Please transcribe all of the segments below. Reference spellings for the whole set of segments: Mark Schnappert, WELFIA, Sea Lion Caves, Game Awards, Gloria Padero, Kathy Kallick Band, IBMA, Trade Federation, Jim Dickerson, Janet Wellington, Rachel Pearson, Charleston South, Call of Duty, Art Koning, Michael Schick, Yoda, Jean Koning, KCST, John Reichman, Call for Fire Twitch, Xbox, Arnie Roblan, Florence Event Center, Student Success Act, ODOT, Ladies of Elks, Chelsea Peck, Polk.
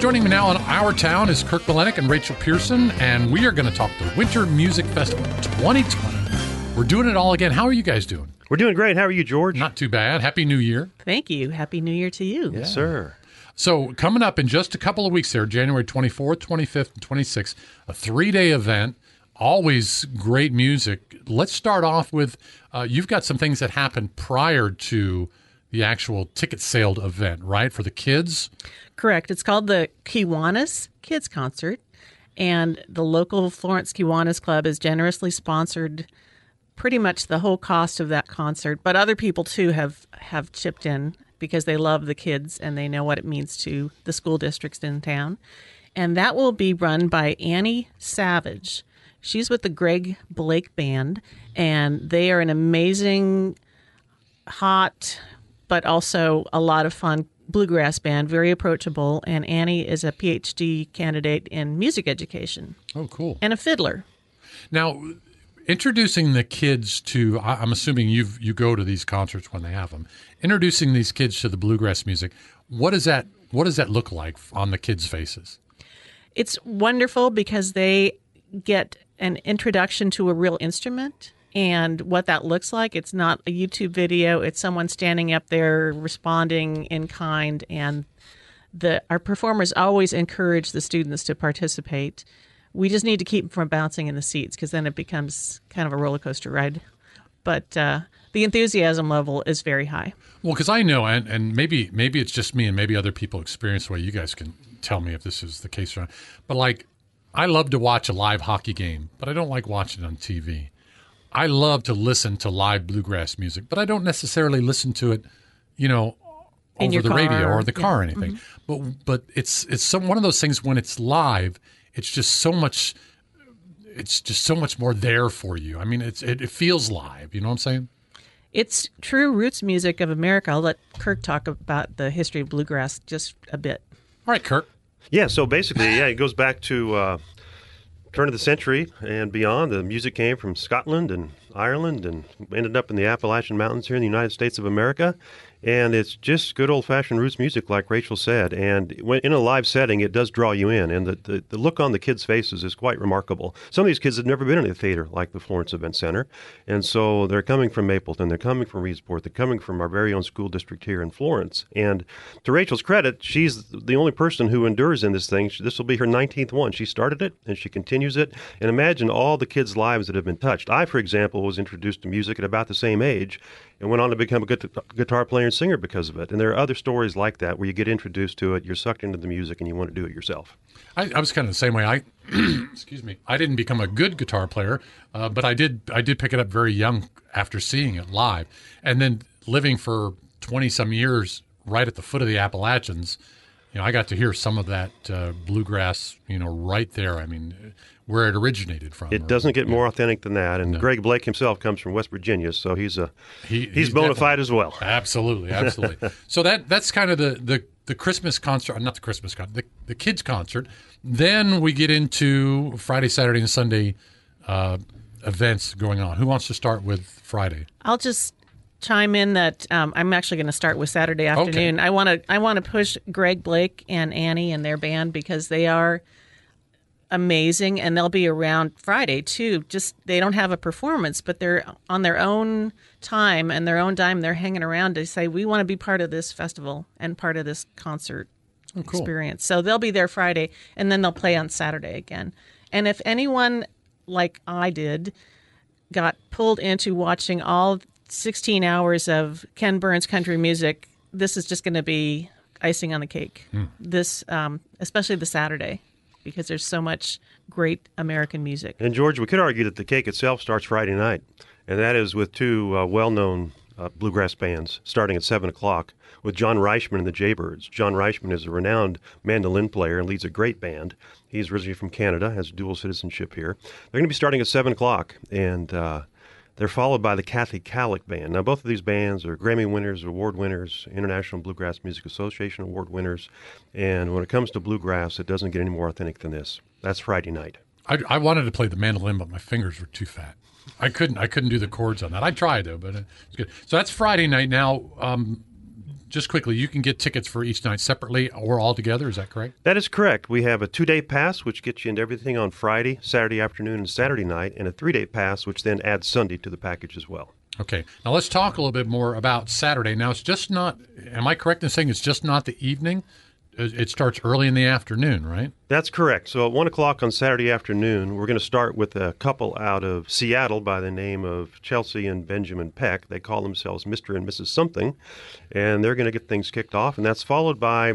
Joining me now on Our Town is Kirk Malenick and Rachel Pearson, and we are going to talk the Winter Music Festival 2020. We're doing it all again. How are you guys doing? We're doing great. How are you, George? Not too bad. Happy New Year. Thank you. Happy New Year to you. Yes, sir. So coming up in just a couple of weeks here, January 24th, 25th, and 26th, a three-day event, always great music. Let's start off with, you've got some things that happened prior to the actual ticket sale event, right, for the kids? Correct. It's called the Kiwanis Kids Concert, and the local Florence Kiwanis Club has generously sponsored pretty much the whole cost of that concert, but other people, too, have chipped in, because they love the kids and they know what it means to the school districts in town. And that will be run by Annie Savage. She's with the Greg Blake Band, and they are an amazing, hot, but also a lot of fun bluegrass band, very approachable. And Annie is a PhD candidate in music education. Oh, cool. And a fiddler. Now, introducing the kids to, I'm assuming you go to these concerts when they have them, introducing these kids to the bluegrass music, what does that look like on the kids' faces? It's wonderful because they get an introduction to a real instrument and what that looks like. It's not a YouTube video. It's someone standing up there responding in kind. And our performers always encourage the students to participate. We just need to keep them from bouncing in the seats, because then it becomes kind of a roller coaster ride. But the enthusiasm level is very high. Well, because I know, and maybe it's just me, and maybe other people experience the way. You guys can tell me if this is the case or not. But like, I love to watch a live hockey game, but I don't like watching it on TV. I love to listen to live bluegrass music, but I don't necessarily listen to it, over the radio or the car or anything. Mm-hmm. But it's one of those things when it's live. It's just so much more there for you. I mean, it feels live. You know what I'm saying? It's true roots music of America. I'll let Kirk talk about the history of bluegrass just a bit. All right, Kirk. Yeah, so basically, it goes back to turn of the century and beyond. The music came from Scotland and Ireland and ended up in the Appalachian Mountains here in the United States of America. And it's just good old-fashioned roots music, like Rachel said. And when in a live setting, it does draw you in. And the look on the kids' faces is quite remarkable. Some of these kids have never been in a theater like the Florence Event Center. And so they're coming from Mapleton. They're coming from Reedsport. They're coming from our very own school district here in Florence. And to Rachel's credit, she's the only person who endures in this thing. This will be her 19th one. She started it, and she continues it. And imagine all the kids' lives that have been touched. I, for example, was introduced to music at about the same age and went on to become a guitar player and singer because of it. And there are other stories like that where you get introduced to it, you're sucked into the music, and you want to do it yourself. I was kind of the same way. Excuse me. I didn't become a good guitar player, but I did pick it up very young after seeing it live. And then living for 20-some years right at the foot of the Appalachians, I got to hear some of that bluegrass, right there. I mean, where it originated from. It doesn't get more authentic than that. And no. Greg Blake himself comes from West Virginia, so he's bona fide as well. Absolutely, absolutely. So that's kind of the Christmas concert, not the Christmas concert, the kids' concert. Then we get into Friday, Saturday, and Sunday events going on. Who wants to start with Friday? I'll just chime in that I'm actually going to start with Saturday afternoon. Okay. I want to push Greg Blake and Annie and their band, because they are amazing, and they'll be around Friday too. Just they don't have a performance, but they're on their own time and their own dime. They're hanging around to say, we want to be part of this festival and part of this concert experience. So they'll be there Friday, and then they'll play on Saturday again. And if anyone like I did got pulled into watching all 16 hours of Ken Burns country music, this is just going to be icing on the cake. Mm. This, especially the Saturday, because there's so much great American music. And George, we could argue that the cake itself starts Friday night, and that is with two well-known bluegrass bands starting at 7 o'clock with John Reichman and the Jaybirds. John Reichman is a renowned mandolin player and leads a great band. He's originally from Canada, has dual citizenship here. They're going to be starting at 7 o'clock, and they're followed by the Kathy Kallick Band. Now, both of these bands are Grammy winners, award winners, International Bluegrass Music Association award winners. And when it comes to bluegrass, it doesn't get any more authentic than this. That's Friday night. I wanted to play the mandolin, but my fingers were too fat. I couldn't do the chords on that. I tried, though, but it's good. So that's Friday night. Now, just quickly, you can get tickets for each night separately or all together. Is that correct? That is correct. We have a 2-day pass, which gets you into everything on Friday, Saturday afternoon, and Saturday night, and a 3-day pass, which then adds Sunday to the package as well. Okay. Now let's talk a little bit more about Saturday. Now, it's just not, am I correct in saying it's just not the evening? It starts early in the afternoon, right? That's correct. So at 1 o'clock on Saturday afternoon, we're going to start with a couple out of Seattle by the name of Chelsea and Benjamin Peck. They call themselves Mr. and Mrs. Something, and they're going to get things kicked off. And that's followed by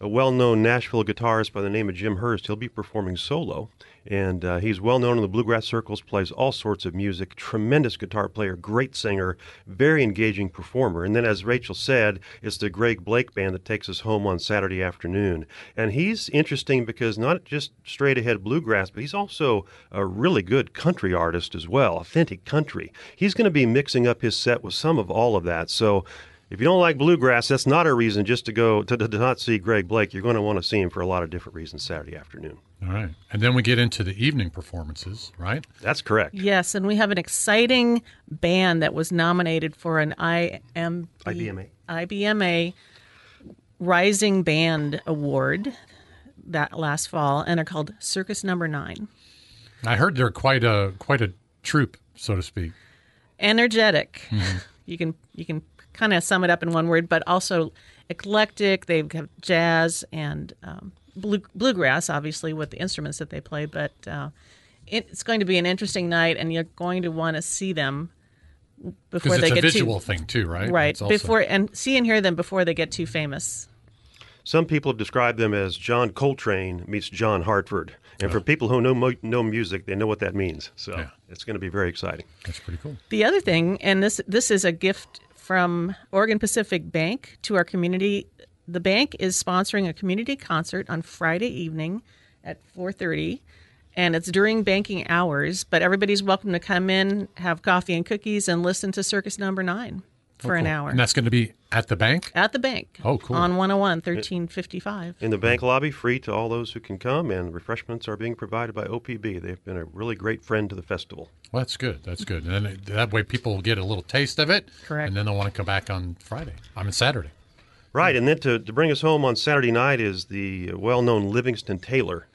a well-known Nashville guitarist by the name of Jim Hurst. He'll be performing solo, and he's well-known in the bluegrass circles, plays all sorts of music, tremendous guitar player, great singer, very engaging performer. And then, as Rachel said, it's the Greg Blake Band that takes us home on Saturday afternoon. And he's interesting because not just straight-ahead bluegrass, but he's also a really good country artist as well, authentic country. He's going to be mixing up his set with some of all of that, so if you don't like bluegrass, that's not a reason just to go to not see Greg Blake. You're going to want to see him for a lot of different reasons Saturday afternoon. All right. And then we get into the evening performances, right? That's correct. Yes, and we have an exciting band that was nominated for an IBMA Rising Band Award that last fall, and they're called Circus Number 9. I heard they're quite a troupe, so to speak. Energetic. Mm-hmm. You can kind of sum it up in one word, but also eclectic. They've got jazz and bluegrass, obviously, with the instruments that they play. But it's going to be an interesting night, and you're going to want to see them before they get too— Because it's a visual thing, too, right? Right. And see and hear them before they get too famous. Some people have described them as John Coltrane meets John Hartford. And for people who know music, they know what that means. So it's going to be very exciting. That's pretty cool. The other thing, and this is a gift from Oregon Pacific Bank to our community. The bank is sponsoring a community concert on Friday evening at 4:30, and it's during banking hours, but everybody's welcome to come in, have coffee and cookies, and listen to Circus Number 9 for an hour. And that's going to be at the bank? At the bank. Oh, cool. On 101, 1355. In the bank lobby, free to all those who can come, and refreshments are being provided by OPB. They've been a really great friend to the festival. Well, that's good. That's good. And then that way people will get a little taste of it. Correct. And then they'll want to come back on Saturday. Right. And then to bring us home on Saturday night is the well-known Livingston Taylor.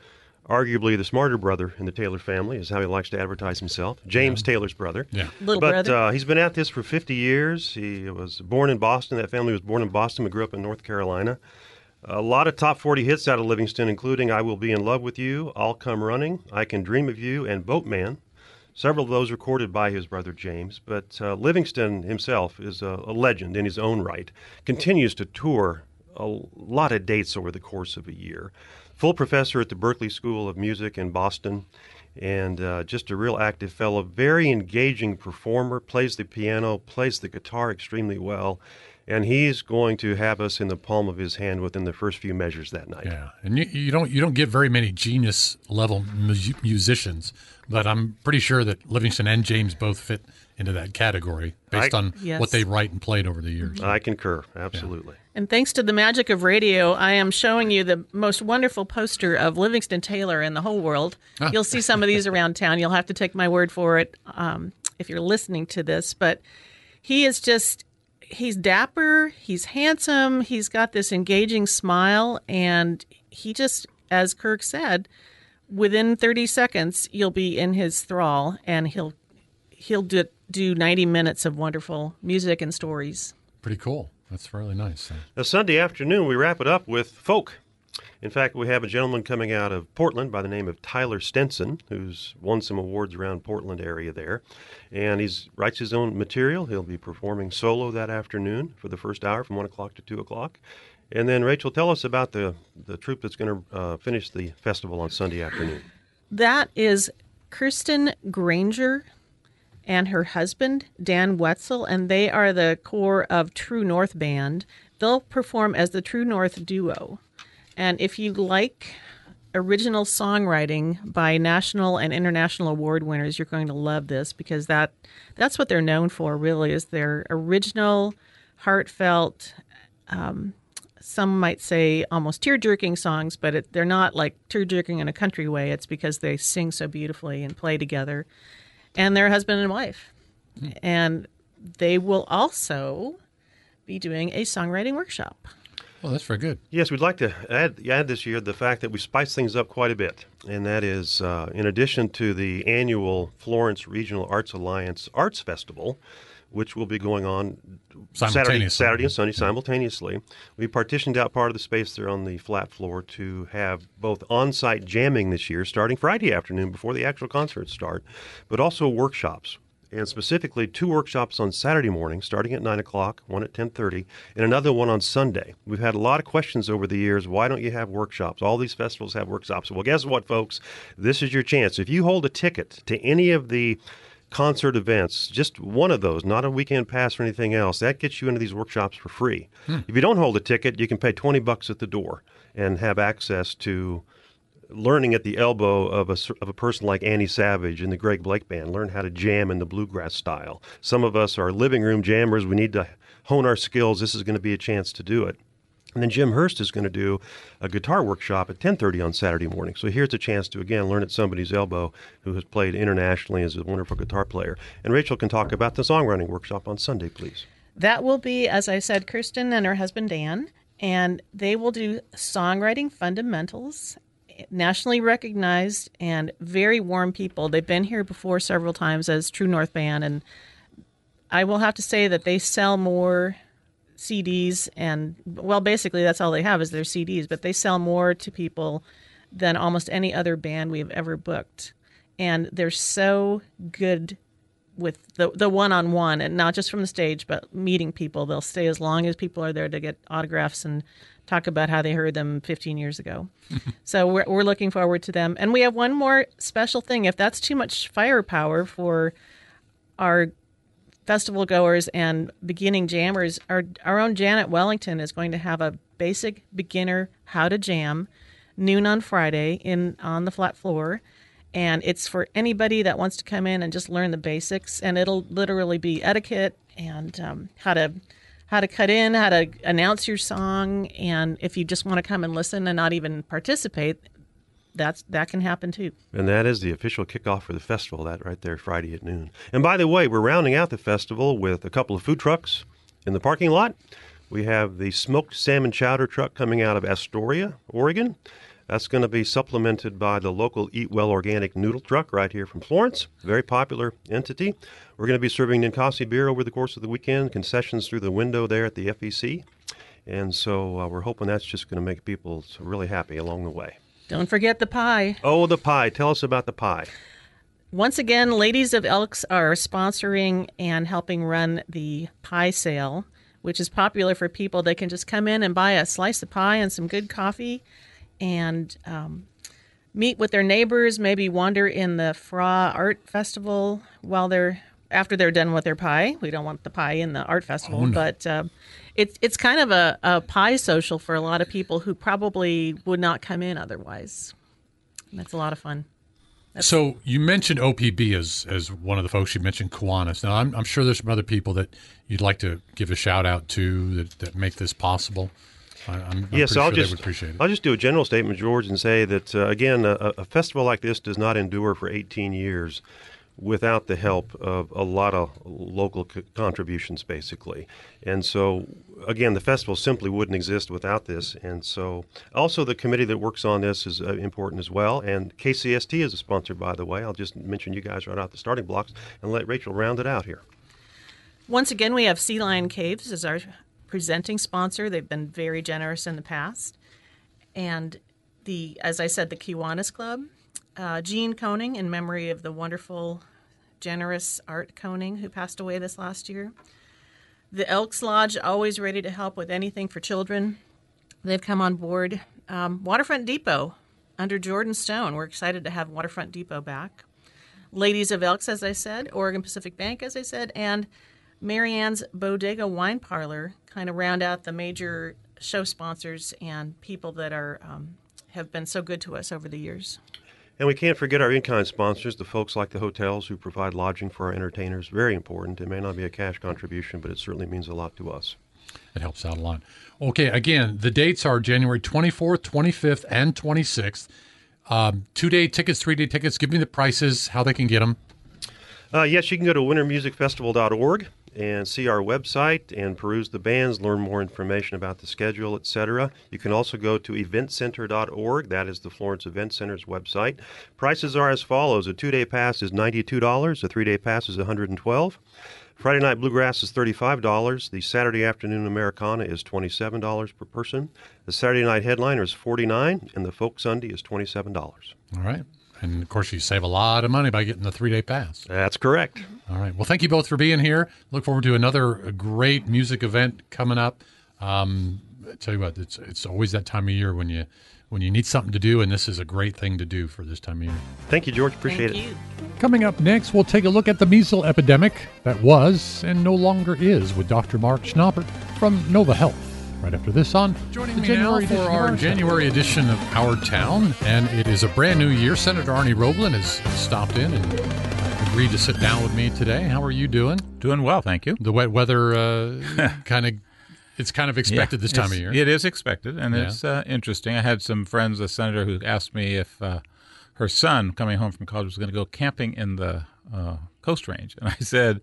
Arguably the smarter brother in the Taylor family is how he likes to advertise himself. James Taylor's brother. Yeah. Little brother. But he's been at this for 50 years. He was born in Boston. That family was born in Boston but grew up in North Carolina. A lot of top 40 hits out of Livingston, including I Will Be in Love with You, I'll Come Running, I Can Dream of You, and Boatman. Several of those recorded by his brother James, but Livingston himself is a legend in his own right. Continues to tour a lot of dates over the course of a year. Full professor at the Berklee School of Music in Boston, and just a real active fellow, very engaging performer, plays the piano, plays the guitar extremely well, and he's going to have us in the palm of his hand within the first few measures that night. Yeah, and you don't get very many genius-level musicians, but I'm pretty sure that Livingston and James both fit into that category based on what they write and played over the years. I concur, absolutely. Yeah. And thanks to the magic of radio, I am showing you the most wonderful poster of Livingston Taylor in the whole world. Ah. You'll see some of these around town. You'll have to take my word for it if you're listening to this. But he is just, he's dapper, he's handsome, he's got this engaging smile, and he just, as Kirk said, within 30 seconds, you'll be in his thrall, and he'll do 90 minutes of wonderful music and stories. Pretty cool. That's really nice. Now, Sunday afternoon, we wrap it up with folk. In fact, we have a gentleman coming out of Portland by the name of Tyler Stenson, who's won some awards around Portland area there. And he writes his own material. He'll be performing solo that afternoon for the first hour from 1 o'clock to 2 o'clock. And then, Rachel, tell us about the troupe that's going to finish the festival on Sunday afternoon. That is Kirsten Granger and her husband, Dan Wetzel, and they are the core of True North Band. They'll perform as the True North Duo. And if you like original songwriting by national and international award winners, you're going to love this because that's what they're known for, really, is their original, heartfelt, some might say almost tear-jerking songs, but they're not like tear-jerking in a country way. It's because they sing so beautifully and play together. And they're husband and wife. Mm. And they will also be doing a songwriting workshop. Well, that's very good. Yes, we'd like to add this year the fact that we spiced things up quite a bit, and that is in addition to the annual Florence Regional Arts Alliance Arts Festival, which will be going on Saturday and Sunday simultaneously. We partitioned out part of the space there on the flat floor to have both on-site jamming this year, starting Friday afternoon before the actual concerts start, but also workshops. And specifically, 2 workshops on Saturday morning, starting at 9 o'clock, one at 10:30, and another one on Sunday. We've had a lot of questions over the years. Why don't you have workshops? All these festivals have workshops. Well, guess what, folks? This is your chance. If you hold a ticket to any of the concert events, just one of those, not a weekend pass or anything else, that gets you into these workshops for free. If you don't hold a ticket, you can pay $20 at the door and have access to learning at the elbow of a person like Annie Savage and the Greg Blake Band, learn how to jam in the bluegrass style. Some of us are living room jammers. We need to hone our skills. This is going to be a chance to do it. And then Jim Hurst is going to do a guitar workshop at 10:30 on Saturday morning. So here's a chance to, again, learn at somebody's elbow who has played internationally and is a wonderful guitar player. And Rachel can talk about the songwriting workshop on Sunday, please. That will be, as I said, Kirsten and her husband Dan, and they will do songwriting fundamentals. Nationally recognized and very warm people. They've been here before several times as True North Band, and I will have to say that they sell more CDs, and, well, basically that's all they have is their CDs, but they sell more to people than almost any other band we've ever booked. And they're so good with the one-on-one, and not just from the stage, but meeting people. They'll stay as long as people are there to get autographs and talk about how they heard them 15 years ago. So we're looking forward to them. And we have one more special thing. If that's too much firepower for our festival goers and beginning jammers, our own Janet Wellington is going to have a basic beginner how to jam noon on Friday on the flat floor. And it's for anybody that wants to come in and just learn the basics. And it'll literally be etiquette and how to cut in, how to announce your song, and if you just want to come and listen and not even participate, that can happen too. And that is the official kickoff for the festival, that right there, Friday at noon. And by the way, we're rounding out the festival with a couple of food trucks in the parking lot. We have the smoked salmon chowder truck coming out of Astoria, Oregon. That's going to be supplemented by the local Eat Well Organic Noodle Truck right here from Florence, very popular entity. We're going to be serving Ninkasi beer over the course of the weekend, concessions through the window there at the FEC. And so we're hoping that's just going to make people really happy along the way. Don't forget the pie. Oh, the pie. Tell us about the pie. Once again, Ladies of Elks are sponsoring and helping run the pie sale, which is popular for people. They can just come in and buy a slice of pie and some good coffee, and meet with their neighbors, maybe wander in the Fra Art Festival after they're done with their pie. We don't want the pie in the art festival, but it's kind of a pie social for a lot of people who probably would not come in otherwise. And that's a lot of fun. So you mentioned OPB as one of the folks. You mentioned Kiwanis. Now, I'm sure there's some other people that you'd like to give a shout-out to that make this possible. I'll just do a general statement, George, and say that, again, a festival like this does not endure for 18 years without the help of a lot of local contributions, basically. And so, again, the festival simply wouldn't exist without this. And so also the committee that works on this is important as well. And KCST is a sponsor, by the way. I'll just mention you guys right out the starting blocks and let Rachel round it out here. Once again, we have Sea Lion Caves as our presenting sponsor. They've been very generous in the past. And as I said, the Kiwanis Club, Jean Koning, in memory of the wonderful, generous Art Koning who passed away this last year. The Elks Lodge, always ready to help with anything for children. They've come on board. Waterfront Depot, under Jordan Stone. We're excited to have Waterfront Depot back. Ladies of Elks, as I said, Oregon Pacific Bank, as I said, and Marianne's Bodega Wine Parlor kind of round out the major show sponsors and people that are have been so good to us over the years. And we can't forget our in-kind sponsors, the folks like the hotels who provide lodging for our entertainers. Very important. It may not be a cash contribution, but it certainly means a lot to us. It helps out a lot. Okay, again, the dates are January 24th, 25th, and 26th. 2-day tickets, 3-day tickets. Give me the prices, how they can get them. Yes, you can go to wintermusicfestival.org. and see our website and peruse the bands, learn more information about the schedule, etc. You can also go to eventcenter.org. That is the Florence Event Center's website. Prices are as follows. A 2-day pass is $92. A 3-day pass is $112. Friday Night Bluegrass is $35. The Saturday Afternoon Americana is $27 per person. The Saturday Night Headliner is $49, and the Folk Sunday is $27. All right. And, of course, you save a lot of money by getting the 3-day pass. That's correct. All right. Well, thank you both for being here. Look forward to another great music event coming up. I tell you what, it's always that time of year when you need something to do, and this is a great thing to do for this time of year. Thank you, George. Appreciate it. Coming up next, we'll take a look at the measles epidemic that was and no longer is with Dr. Mark Schnappert from Nova Health. Right after this on joining me now for our January edition of Our Town, and it is a brand new year. Senator Arnie Roblan has stopped in and agreed to sit down with me today. How are you doing? Doing well, thank you. The wet weather it's kind of expected this time of year. It is expected, and it's interesting. I had some friends, a senator, who asked me if her son coming home from college was going to go camping in the Coast Range, and I said,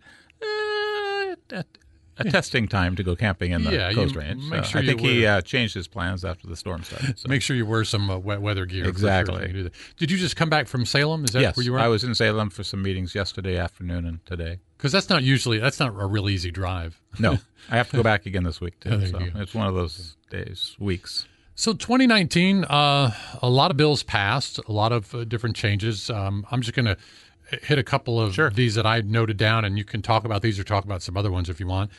testing time to go camping in the Coast Range. Sure, I think he changed his plans after the storm started. So. Make sure you wear some wet weather gear. Exactly. Sure. Did you just come back from Salem? Is that where you were? I was in Salem for some meetings yesterday afternoon and today. Because that's not a real easy drive. No. I have to go back again this week, too. It's one of those weeks. So 2019, a lot of bills passed, a lot of different changes. I'm just going to hit a couple of these that I noted down, and you can talk about these or talk about some other ones if you want.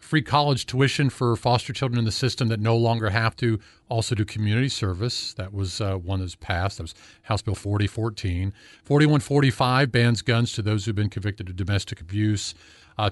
Free college tuition for foster children in the system that no longer have to also do community service. That was one that was passed. That was House Bill 4014. 4145 bans guns to those who've been convicted of domestic abuse.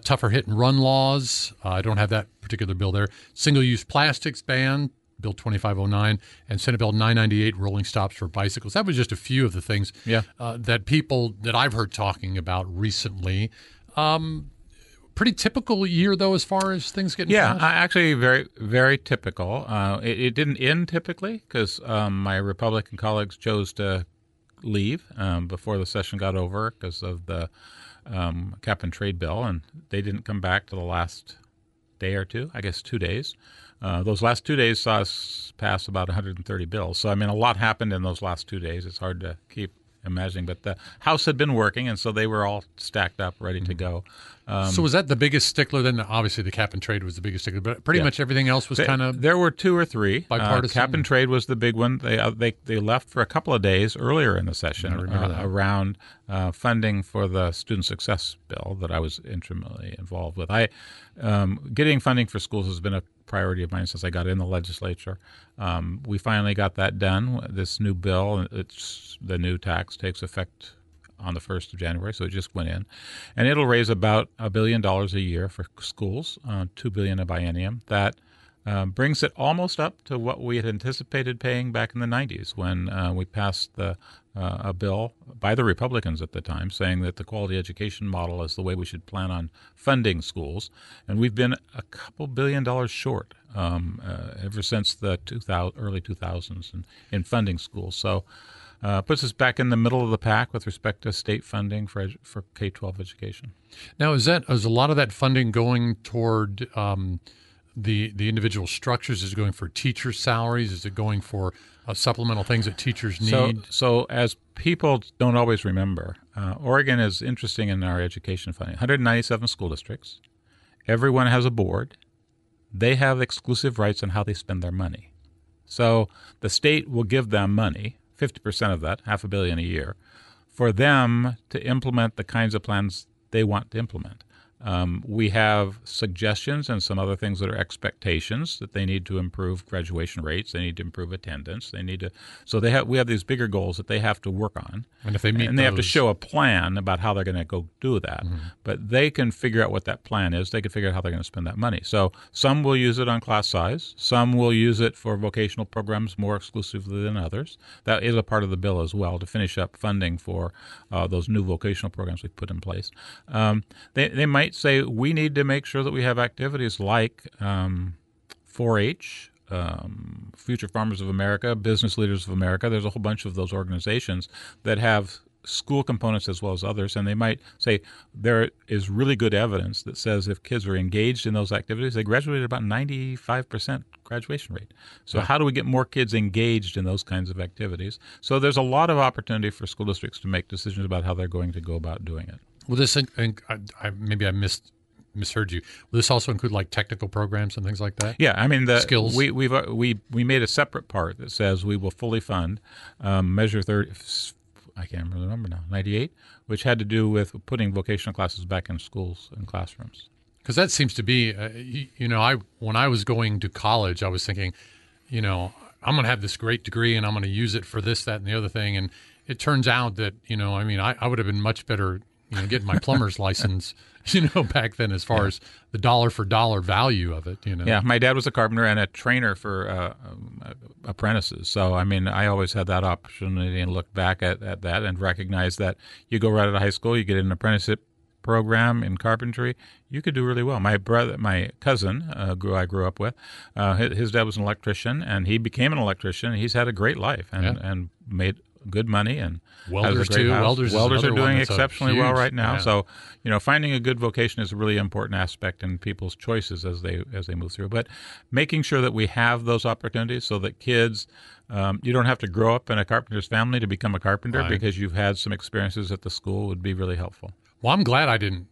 Tougher hit-and-run laws. I don't have that particular bill there. Single-use plastics ban, Bill 2509, and Senate Bill 998, rolling stops for bicycles. That was just a few of the things that people that I've heard talking about recently. Pretty typical year, though, as far as things getting passed. Yeah, actually very, very typical. It didn't end typically because my Republican colleagues chose to leave before the session got over because of the cap and trade bill, and they didn't come back to the last day or two, I guess 2 days. Those last 2 days saw us pass about 130 bills. So, I mean, a lot happened in those last 2 days. It's hard to keep imagining, but the House had been working, and so they were all stacked up, ready to go. So was that the biggest stickler then? Obviously, the cap and trade was the biggest stickler, but pretty much everything else was kind of— There were two or three. Bipartisan. Cap and trade was the big one. They left for a couple of days earlier in the session around funding for the student success bill that I was intimately involved with. Getting funding for schools has been a priority of mine since I got in the legislature. We finally got that done. This new bill, the new tax takes effect on the 1st of January, so it just went in. And it'll raise about $1 billion a year for schools, $2 billion a biennium. That brings it almost up to what we had anticipated paying back in the 90s when we passed a bill by the Republicans at the time saying that the quality education model is the way we should plan on funding schools. And we've been a couple $1 billion short ever since the early 2000s in funding schools. So puts us back in the middle of the pack with respect to state funding for K-12 education. Now, is a lot of that funding going toward the individual structures? Is it going for teacher salaries? Is it going for supplemental things that teachers need? So as people don't always remember, Oregon is interesting in our education funding. 197 school districts. Everyone has a board. They have exclusive rights on how they spend their money. So the state will give them money, 50% of that, $500 million a year, for them to implement the kinds of plans they want to implement. We have suggestions and some other things that are expectations that they need to improve graduation rates. They need to improve attendance. They need to. So we have these bigger goals that they have to work on. And if they meet they have to show a plan about how they're going to go do that. Mm-hmm. But they can figure out what that plan is. They can figure out how they're going to spend that money. So some will use it on class size. Some will use it for vocational programs more exclusively than others. That is a part of the bill as well to finish up funding for those new vocational programs we've put in place. They might say we need to make sure that we have activities like 4-H, Future Farmers of America, Business Leaders of America. There's a whole bunch of those organizations that have school components as well as others, and they might say there is really good evidence that says if kids are engaged in those activities, they graduate at about 95% graduation rate. So how do we get more kids engaged in those kinds of activities? So there's a lot of opportunity for school districts to make decisions about how they're going to go about doing it. Well, this maybe I misheard you. Will this also include like technical programs and things like that? Yeah, I mean, the skills. We made a separate part that says we will fully fund Measure 30. I can't remember now, 98, which had to do with putting vocational classes back in schools and classrooms. Because that seems to be, when I was going to college, I was thinking, I'm going to have this great degree and I'm going to use it for this, that, and the other thing. And it turns out that, I would have been much better, getting my plumber's license, back then, as far as the dollar for dollar value of it, Yeah, my dad was a carpenter and a trainer for apprentices. So, I always had that opportunity and looked back at that and recognized that you go right out of high school, you get an apprenticeship program in carpentry, you could do really well. My cousin I grew up with, his dad was an electrician, and he became an electrician. He's had a great life and made good money, and welders too. Welders are doing exceptionally well right now. Yeah. So, finding a good vocation is a really important aspect in people's choices as they move through. But making sure that we have those opportunities so that kids, you don't have to grow up in a carpenter's family to become a carpenter because you've had some experiences at the school would be really helpful. Well, I'm glad I didn't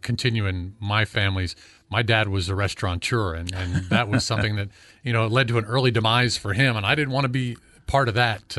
continue in my family's. My dad was a restaurateur, and that was something that led to an early demise for him. And I didn't want to be part of that.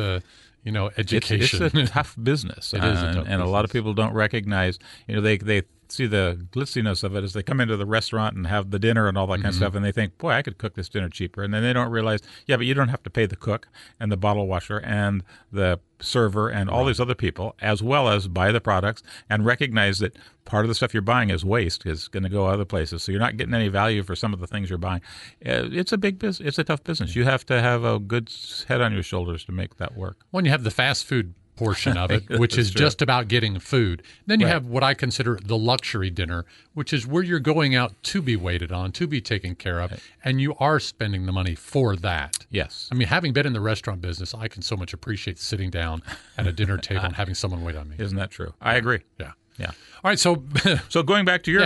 Education. It's a tough business. It is a tough business. And a lot of people don't recognize, they see the glitziness of it as they come into the restaurant and have the dinner and all that kind of stuff, and they think, boy, I could cook this dinner cheaper. And then they don't realize, but you don't have to pay the cook and the bottle washer and the server and all these other people, as well as buy the products and recognize that part of the stuff you're buying is waste, is going to go other places. So you're not getting any value for some of the things you're buying. It's a big business. It's a tough business. You have to have a good head on your shoulders to make that work. When you have the fast food portion of it, which is just about getting food. Then you have what I consider the luxury dinner, which is where you're going out to be waited on, to be taken care of, and you are spending the money for that. Yes. Having been in the restaurant business, I can so much appreciate sitting down at a dinner table and having someone wait on me. Isn't that true? I agree. Yeah. All right, so so going back to your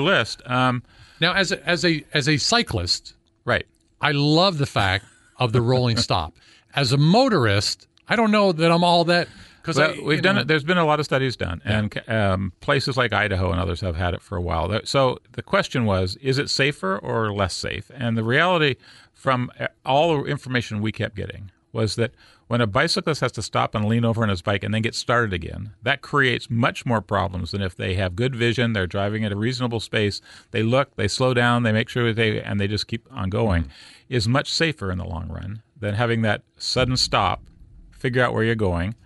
list. Now, as a cyclist, I love the fact of the rolling stop. As a motorist, I don't know that I'm all that. Well, there's been a lot of studies done, and places like Idaho and others have had it for a while. So the question was, is it safer or less safe? And the reality from all the information we kept getting was that when a bicyclist has to stop and lean over on his bike and then get started again, that creates much more problems than if they have good vision, they're driving at a reasonable space, they look, they slow down, they make sure that they just keep on going, is much safer in the long run than having that sudden stop, figure out where you're going.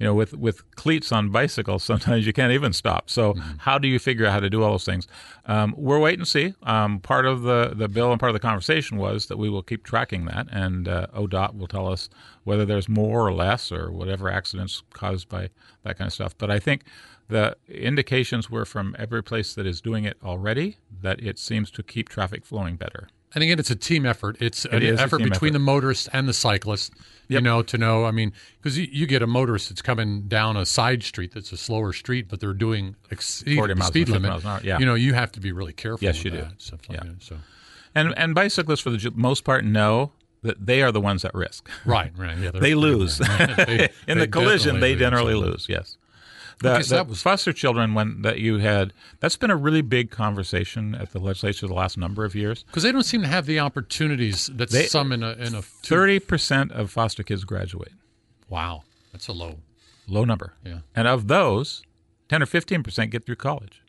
With cleats on bicycles, sometimes you can't even stop. So how do you figure out how to do all those things? We're wait and see. Part of the bill and part of the conversation was that we will keep tracking that, and ODOT will tell us whether there's more or less or whatever accidents caused by that kind of stuff. But I think the indications were from every place that is doing it already that it seems to keep traffic flowing better. And again, it's a team effort. It's an effort between the motorist and the cyclist, to know. Because you get a motorist that's coming down a side street that's a slower street, but they're doing exceeding the speed limit. You have to be really careful. Yes, you do. And bicyclists, for the most part, know that they are the ones at risk. Right. Yeah, they lose. In the collision, they generally lose, yes. The foster children that's been a really big conversation at the legislature the last number of years. Because they don't seem to have the opportunities that some in a 30% of foster kids graduate. Wow. That's a low number. Yeah. And of those, 10 or 15% get through college.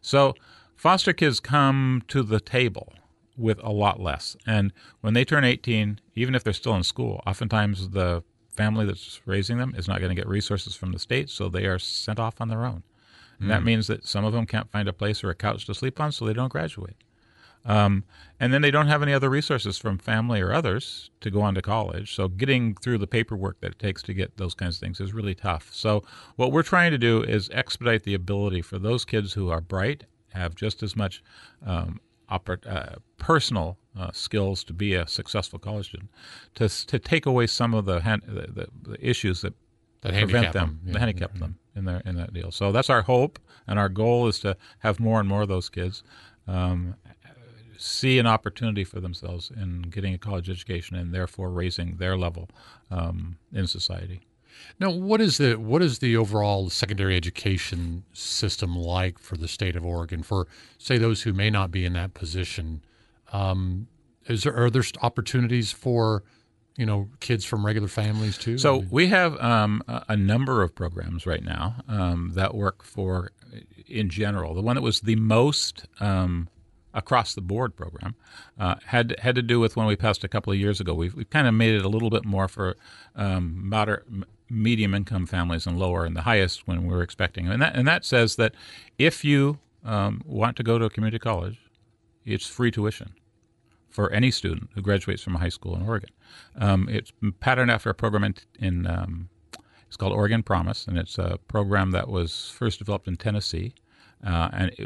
So foster kids come to the table with a lot less. And when they turn 18, even if they're still in school, oftentimes the family that's raising them is not going to get resources from the state, so they are sent off on their own. And that means that some of them can't find a place or a couch to sleep on, so they don't graduate. And then they don't have any other resources from family or others to go on to college. So getting through the paperwork that it takes to get those kinds of things is really tough. So what we're trying to do is expedite the ability for those kids who are bright, have just as much personal skills to be a successful college student, to take away some of the issues that that prevent them, handicap them in that deal. So that's our hope, and our goal is to have more and more of those kids see an opportunity for themselves in getting a college education and therefore raising their level in society. Now, what is the overall secondary education system like for the state of Oregon for, say, those who may not be in that position? Are there opportunities for, you know, kids from regular families too? So we have a number of programs right now that work for, in general. The one that was the most across the board program had to do with one we passed a couple of years ago. We've kind of made it a little bit more for moderate, medium income families and lower, and the highest when we're expecting. And that says that if you want to go to a community college, it's free tuition for any student who graduates from a high school in Oregon. It's patterned after a program in it's called Oregon Promise, and it's a program that was first developed in Tennessee.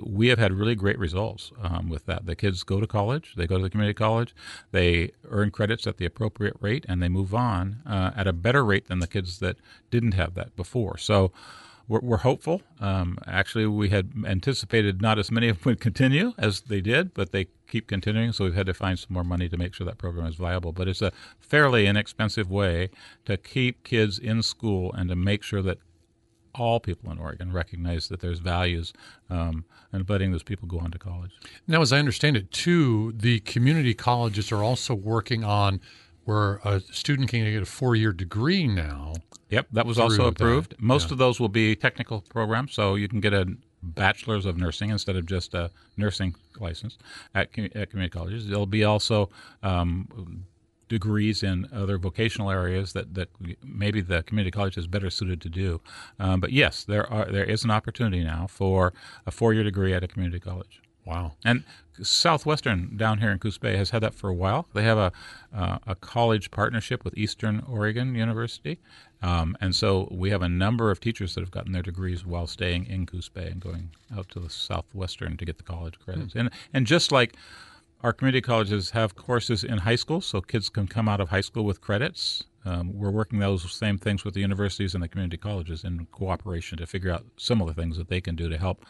We have had really great results with that. The kids go to college, they go to the community college, they earn credits at the appropriate rate, and they move on at a better rate than the kids that didn't have that before. So we're hopeful. Actually, we had anticipated not as many of them would continue as they did, but they keep continuing, so we've had to find some more money to make sure that program is viable. But it's a fairly inexpensive way to keep kids in school and to make sure that all people in Oregon recognize that there's values and letting those people go on to college. Now, as I understand it, too, the community colleges are also working on where a student can get a four-year degree now. Yep, that was also approved. That. Most of those will be technical programs, so you can get a bachelor's of nursing instead of just a nursing license at community colleges. There'll be also degrees in other vocational areas that maybe the community college is better suited to do. But yes, there is an opportunity now for a four-year degree at a community college. Wow. And Southwestern down here in Coos Bay has had that for a while. They have a college partnership with Eastern Oregon University. And so we have a number of teachers that have gotten their degrees while staying in Coos Bay and going out to the Southwestern to get the college credits. And just like our community colleges have courses in high school, so kids can come out of high school with credits. We're working those same things with the universities and the community colleges in cooperation to figure out similar things that they can do to help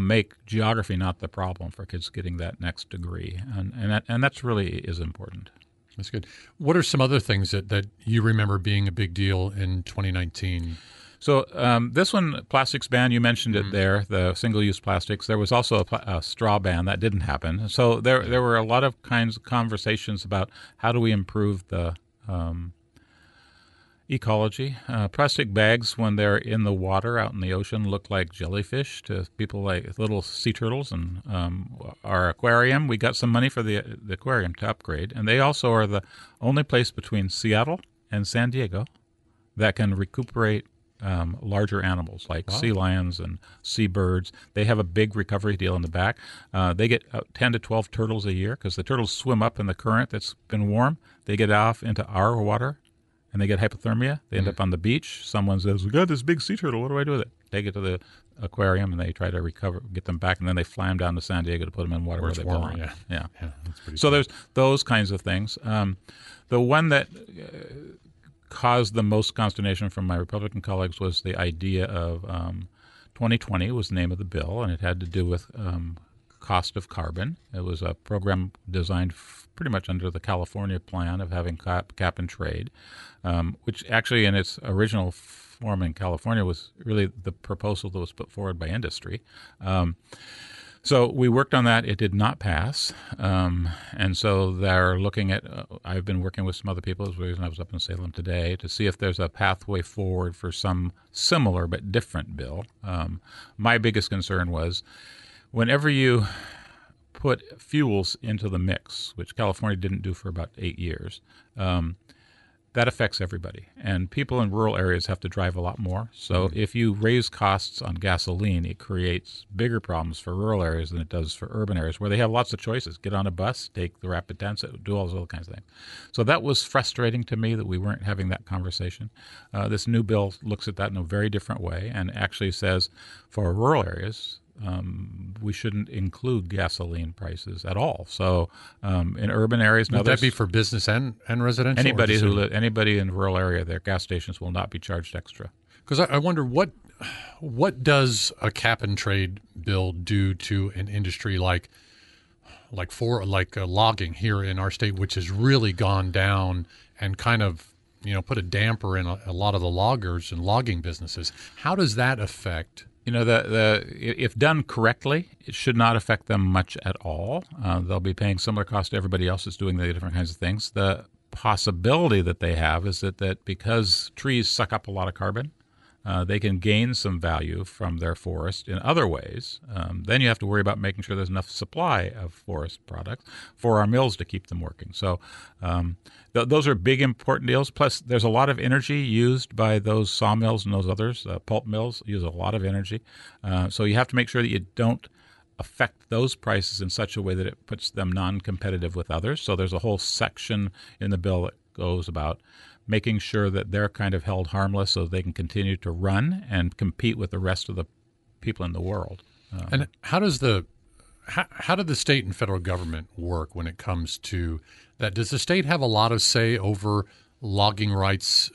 make geography not the problem for kids getting that next degree. And that's really is important. That's good. What are some other things that you remember being a big deal in 2019? So this one, plastics ban, you mentioned it there, the single-use plastics. There was also a straw ban. That didn't happen. So there were a lot of kinds of conversations about how do we improve the ecology. Plastic bags, when they're in the water out in the ocean, look like jellyfish to people, like little sea turtles. And our aquarium, we got some money for the aquarium to upgrade. And they also are the only place between Seattle and San Diego that can recuperate larger animals like sea lions and seabirds. They have a big recovery deal in the back. They get 10 to 12 turtles a year because the turtles swim up in the current that's been warm. They get off into our water and they get hypothermia. They end up on the beach. Someone says, "We got this big sea turtle. What do I do with it?" Take it to the aquarium and they try to recover, get them back, and then they fly them down to San Diego to put them in water where they belong. Yeah, that's pretty so cool. There's those kinds of things. The one that caused the most consternation from my Republican colleagues was the idea of 2020 was the name of the bill, and it had to do with cost of carbon. It was a program designed pretty much under the California plan of having cap and trade, which actually in its original form in California was really the proposal that was put forward by industry. So we worked on that. It did not pass. And so they're looking at, I've been working with some other people, as I was up in Salem today, to see if there's a pathway forward for some similar but different bill. My biggest concern was whenever you put fuels into the mix, which California didn't do for about 8 years, that affects everybody, and people in rural areas have to drive a lot more. So if you raise costs on gasoline, it creates bigger problems for rural areas than it does for urban areas where they have lots of choices. Get on a bus, take the rapid transit, do all those other kinds of things. So that was frustrating to me that we weren't having that conversation. This new bill looks at that in a very different way and actually says for rural areas, we shouldn't include gasoline prices at all. So in urban areas, would that be for business and residential? Anybody in rural area, their gas stations will not be charged extra. Because I wonder what does a cap and trade bill do to an industry like logging here in our state, which has really gone down and kind of put a damper in a lot of the loggers and logging businesses. How does that affect? If done correctly, it should not affect them much at all. They'll be paying similar costs to everybody else who's doing the different kinds of things. The possibility that they have is that because trees suck up a lot of carbon, they can gain some value from their forest in other ways. Then you have to worry about making sure there's enough supply of forest products for our mills to keep them working. So those are big, important deals. Plus, there's a lot of energy used by those sawmills and those others. Pulp mills use a lot of energy. So you have to make sure that you don't affect those prices in such a way that it puts them non-competitive with others. So there's a whole section in the bill that goes about making sure that they're kind of held harmless so they can continue to run and compete with the rest of the people in the world. And how did the state and federal government work when it comes to that? Does the state have a lot of say over logging rights?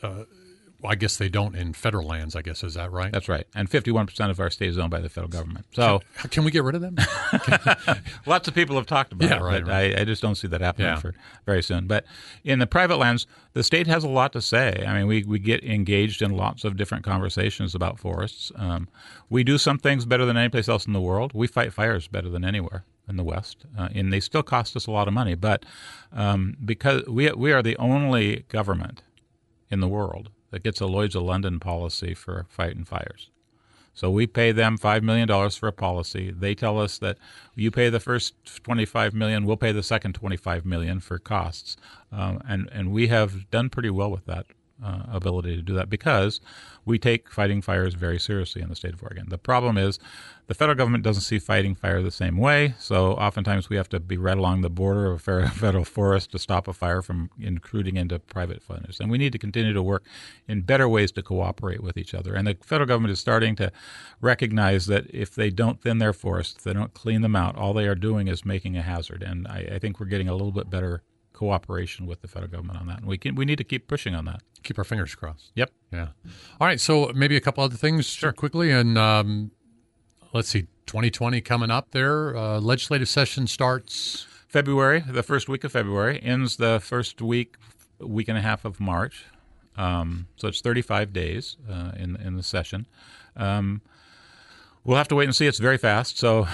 I guess they don't in federal lands, I guess. Is that right? That's right. And 51% of our state is owned by the federal government. So can we get rid of them? Lots of people have talked about it, right. I just don't see that happening for very soon. But in the private lands, the state has a lot to say. I mean, we get engaged in lots of different conversations about forests. We do some things better than any place else in the world. We fight fires better than anywhere in the West, and they still cost us a lot of money. But because we are the only government in the world that gets a Lloyd's of London policy for fighting fires. So we pay them $5 million for a policy. They tell us that you pay the first $25 million, we'll pay the second $25 million for costs. And we have done pretty well with that ability to do that because we take fighting fires very seriously in the state of Oregon. The problem is the federal government doesn't see fighting fire the same way, so oftentimes we have to be right along the border of a federal forest to stop a fire from intruding into private fires. And we need to continue to work in better ways to cooperate with each other. And the federal government is starting to recognize that if they don't thin their forests, if they don't clean them out, all they are doing is making a hazard. And I think we're getting a little bit better cooperation with the federal government on that, and we need to keep pushing on that. Keep our fingers crossed. Yep. Yeah. All right. So maybe a couple other things quickly, and let's see, 2020 coming up there. Legislative session starts February, the first week of February, ends the first week and a half of March. So it's 35 days in the session. We'll have to wait and see. It's very fast. So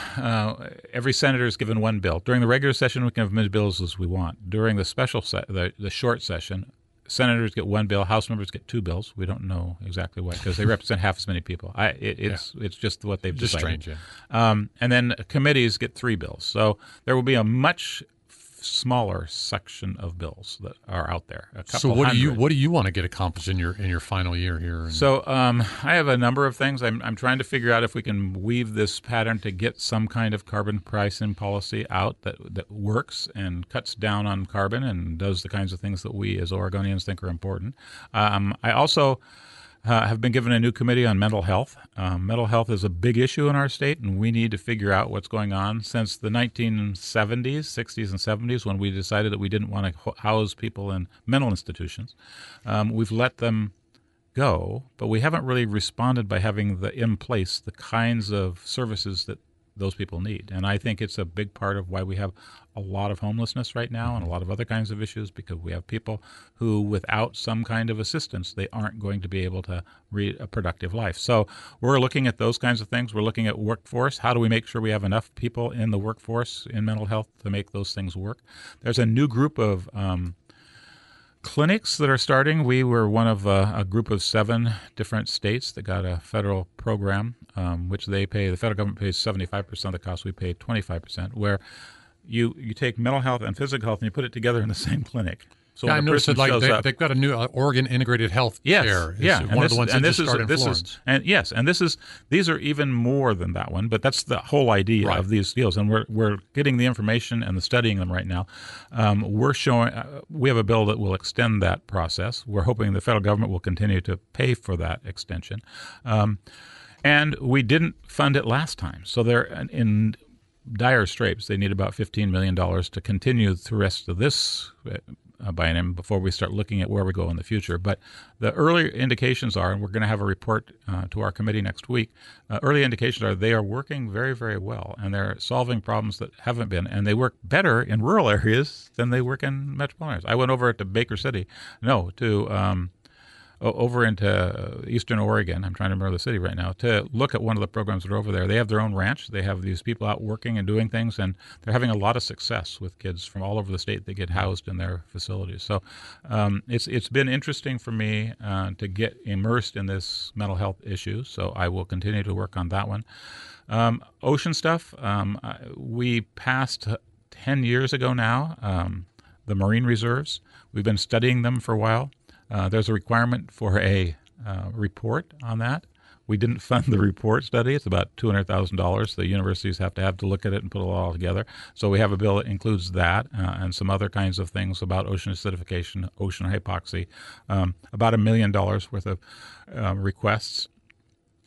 every senator is given one bill. During the regular session, we can have as many bills as we want. During the special the short session, senators get one bill. House members get two bills. We don't know exactly why because they represent half as many people. It's just what they've decided. Strange, yeah. And then committees get three bills. So there will be a much smaller section of bills that are out there. What do you want to get accomplished in your final year here? I have a number of things. I'm trying to figure out if we can weave this pattern to get some kind of carbon pricing policy out that works and cuts down on carbon and does the kinds of things that we as Oregonians think are important. I also have been given a new committee on mental health. Mental health is a big issue in our state, and we need to figure out what's going on. Since the 60s and 70s, when we decided that we didn't want to house people in mental institutions, we've let them go, but we haven't really responded by having in place the kinds of services that those people need. And I think it's a big part of why we have a lot of homelessness right now and a lot of other kinds of issues, because we have people who, without some kind of assistance, they aren't going to be able to lead a productive life. So we're looking at those kinds of things. We're looking at workforce. How do we make sure we have enough people in the workforce in mental health to make those things work? There's a new group of clinics that are starting. We were one of a group of 7 different states that got a federal program, which they pay. The federal government pays 75% of the cost. We pay 25%, where you take mental health and physical health and you put it together in the same clinic. So I noticed that they've got a new Oregon Integrated Health Care. Yeah, one of the ones that just started in Florence. These are even more than that one, but that's the whole idea of these deals. And we're getting the information and studying them right now. We have a bill that will extend that process. We're hoping the federal government will continue to pay for that extension. And we didn't fund it last time. So they're in dire straits. They need about $15 million to continue the rest of this biennium before we start looking at where we go in the future. But the early indications are, and we're going to have a report to our committee next week, early indications are they are working very, very well, and they're solving problems that haven't been. And they work better in rural areas than they work in metropolitan areas. I went over to Baker City, over into eastern Oregon, I'm trying to remember the city right now, to look at one of the programs that are over there. They have their own ranch. They have these people out working and doing things, and they're having a lot of success with kids from all over the state that get housed in their facilities. So it's been interesting for me to get immersed in this mental health issue, so I will continue to work on that one. Ocean stuff, we passed 10 years ago now the marine reserves. We've been studying them for a while. There's a requirement for a report on that. We didn't fund the report study. It's about $200,000. The universities have to look at it and put it all together. So we have a bill that includes that and some other kinds of things about ocean acidification, ocean hypoxia, about $1 million worth of requests.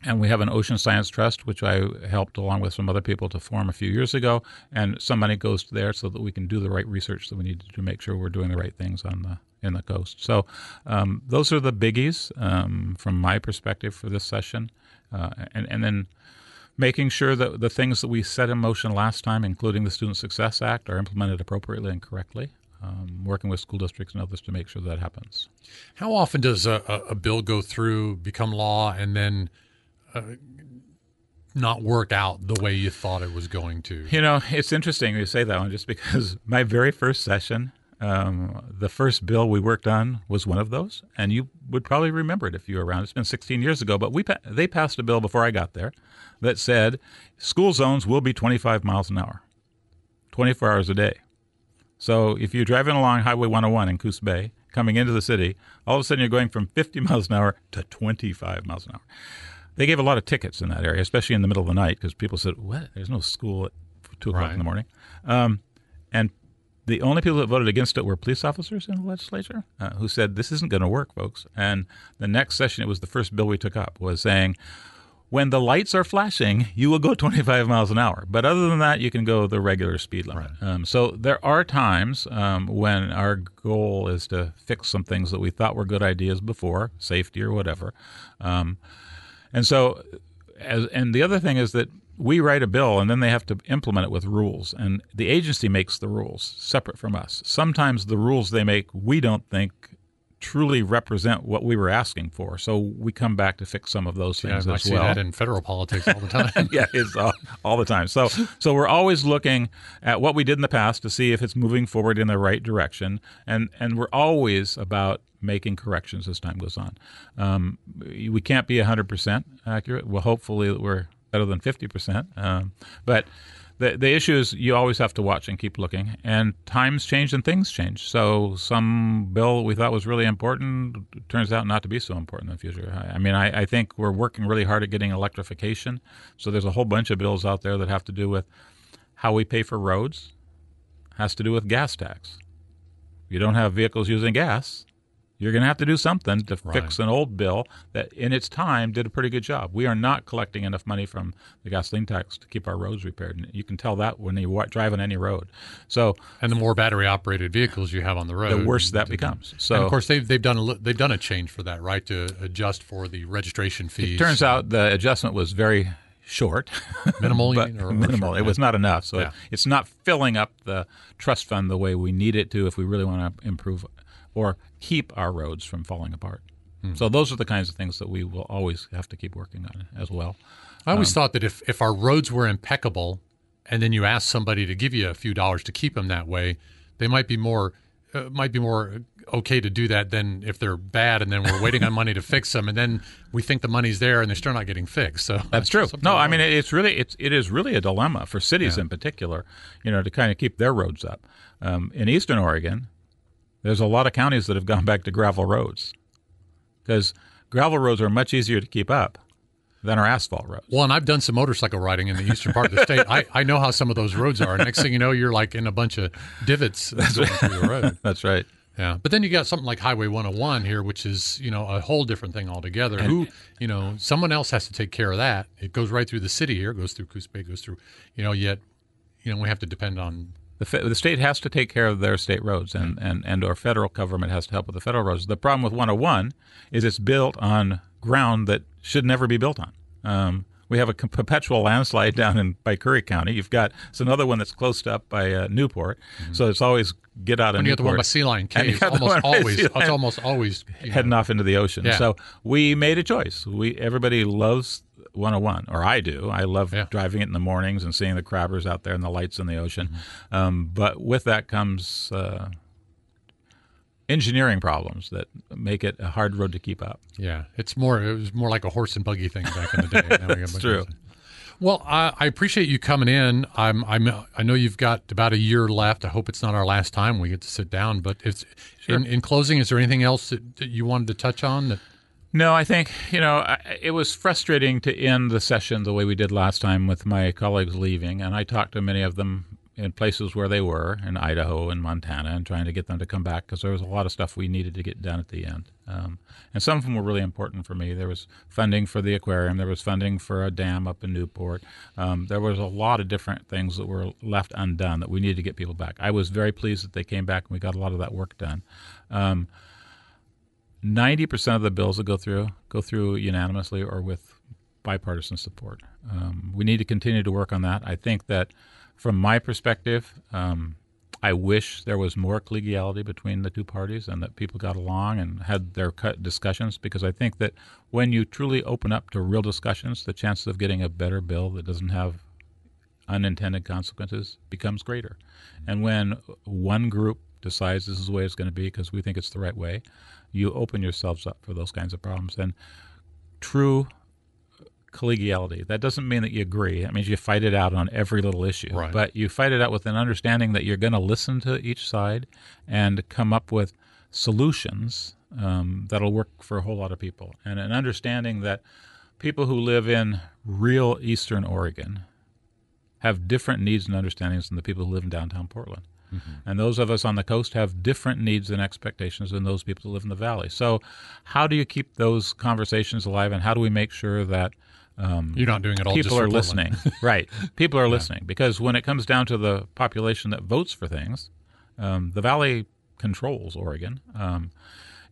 And we have an Ocean Science Trust, which I helped along with some other people to form a few years ago. And some money goes there so that we can do the right research that we need to do to make sure we're doing the right things on the coast. So those are the biggies from my perspective for this session. And then making sure that the things that we set in motion last time, including the Student Success Act, are implemented appropriately and correctly. Working with school districts and others to make sure that happens. How often does a bill go through, become law, and then not work out the way you thought it was going to? You know, it's interesting you say that one just because my very first session, the first bill we worked on was one of those, and you would probably remember it if you were around. It's been 16 years ago, but they passed a bill before I got there that said school zones will be 25 miles an hour, 24 hours a day. So if you're driving along Highway 101 in Coos Bay, coming into the city, all of a sudden you're going from 50 miles an hour to 25 miles an hour. They gave a lot of tickets in that area, especially in the middle of the night, because people said, what? There's no school at 2 o'clock in the morning. And the only people that voted against it were police officers in the legislature who said, this isn't going to work, folks. And the next session, it was the first bill we took up, was saying, when the lights are flashing, you will go 25 miles an hour. But other than that, you can go the regular speed limit. Right. So there are times when our goal is to fix some things that we thought were good ideas before, safety or whatever. And so, and the other thing is that we write a bill and then they have to implement it with rules. And the agency makes the rules separate from us. Sometimes the rules they make, we don't think truly represent what we were asking for. So we come back to fix some of those things as well. I see that in federal politics all the time. Yeah, it's all the time. So we're always looking at what we did in the past to see if it's moving forward in the right direction. And we're always about making corrections as time goes on. We can't be 100% accurate. Well, hopefully we're better than 50%. But the issue is you always have to watch and keep looking. And times change and things change. So some bill we thought was really important turns out not to be so important in the future. I think we're working really hard at getting electrification. So there's a whole bunch of bills out there that have to do with how we pay for roads, has to do with gas tax. If you don't have vehicles using gas, you're going to have to do something to fix an old bill that in its time did a pretty good job. We are not collecting enough money from the gasoline tax to keep our roads repaired. And you can tell that when you drive on any road. And the more battery-operated vehicles you have on the road, the worse that becomes. So, and of course, they've done a change for that, right, to adjust for the registration fees. It turns out the adjustment was very short. Minimal? Minimal. It was not enough. So it's not filling up the trust fund the way we need it to if we really want to improve or keep our roads from falling apart. So those are the kinds of things that we will always have to keep working on as well. I always thought that if our roads were impeccable and then you ask somebody to give you a few dollars to keep them that way, they might be more okay to do that than if they're bad and then we're waiting on money to fix them and then we think the money's there and they're still not getting fixed. So that's true. No, I mean it is really a dilemma for cities in particular, to kind of keep their roads up. In Eastern Oregon, there's a lot of counties that have gone back to gravel roads because gravel roads are much easier to keep up than our asphalt roads. Well, and I've done some motorcycle riding in the eastern part of the state. I know how some of those roads are. Next thing you know, you're like in a bunch of divots going through the road. That's right. Yeah, but then you got something like Highway 101 here, which is, you know, a whole different thing altogether. And, who, you know, someone else has to take care of that. It goes right through the city here, goes through Coos Bay, goes through, you know, yet, you know, we have to depend on. The state has to take care of their state roads, and or federal government has to help with the federal roads. The problem with 101 is it's built on ground that should never be built on. We have a perpetual landslide down by Curry County. You've got another one that's closed up by Newport, so it's always get out of Newport. And you got the one by Sea Lion Cave. It's almost always heading off into the ocean. Yeah. So we made a choice. Everybody loves 101, or I do. I love driving it in the mornings and seeing the crabbers out there and the lights in the ocean. Mm-hmm. But with that comes engineering problems that make it a hard road to keep up. Yeah, it was more like a horse and buggy thing back in the day. That's true. Well, I appreciate you coming in. I know you've got about a year left. I hope it's not our last time we get to sit down. But in closing, is there anything else that you wanted to touch on? No, I think, you know, it was frustrating to end the session the way we did last time with my colleagues leaving, and I talked to many of them in places where they were, in Idaho and Montana, and trying to get them to come back because there was a lot of stuff we needed to get done at the end. And some of them were really important for me. There was funding for the aquarium. There was funding for a dam up in Newport. There was a lot of different things that were left undone that we needed to get people back. I was very pleased that they came back and we got a lot of that work done. 90% of the bills that go through unanimously or with bipartisan support. We need to continue to work on that. I think that from my perspective, I wish there was more collegiality between the two parties and that people got along and had their discussions, because I think that when you truly open up to real discussions, the chances of getting a better bill that doesn't have unintended consequences becomes greater. And when one group decides this is the way it's going to be because we think it's the right way, you open yourselves up for those kinds of problems. And true collegiality, that doesn't mean that you agree. It means you fight it out on every little issue. Right. But you fight it out with an understanding that you're going to listen to each side and come up with solutions that'll work for a whole lot of people. And an understanding that people who live in real Eastern Oregon have different needs and understandings than the people who live in downtown Portland. Mm-hmm. And those of us on the coast have different needs and expectations than those people who live in the valley. So how do you keep those conversations alive, and how do we make sure that you're not doing it all people are listening? Right. People are listening, because when it comes down to the population that votes for things, the valley controls Oregon,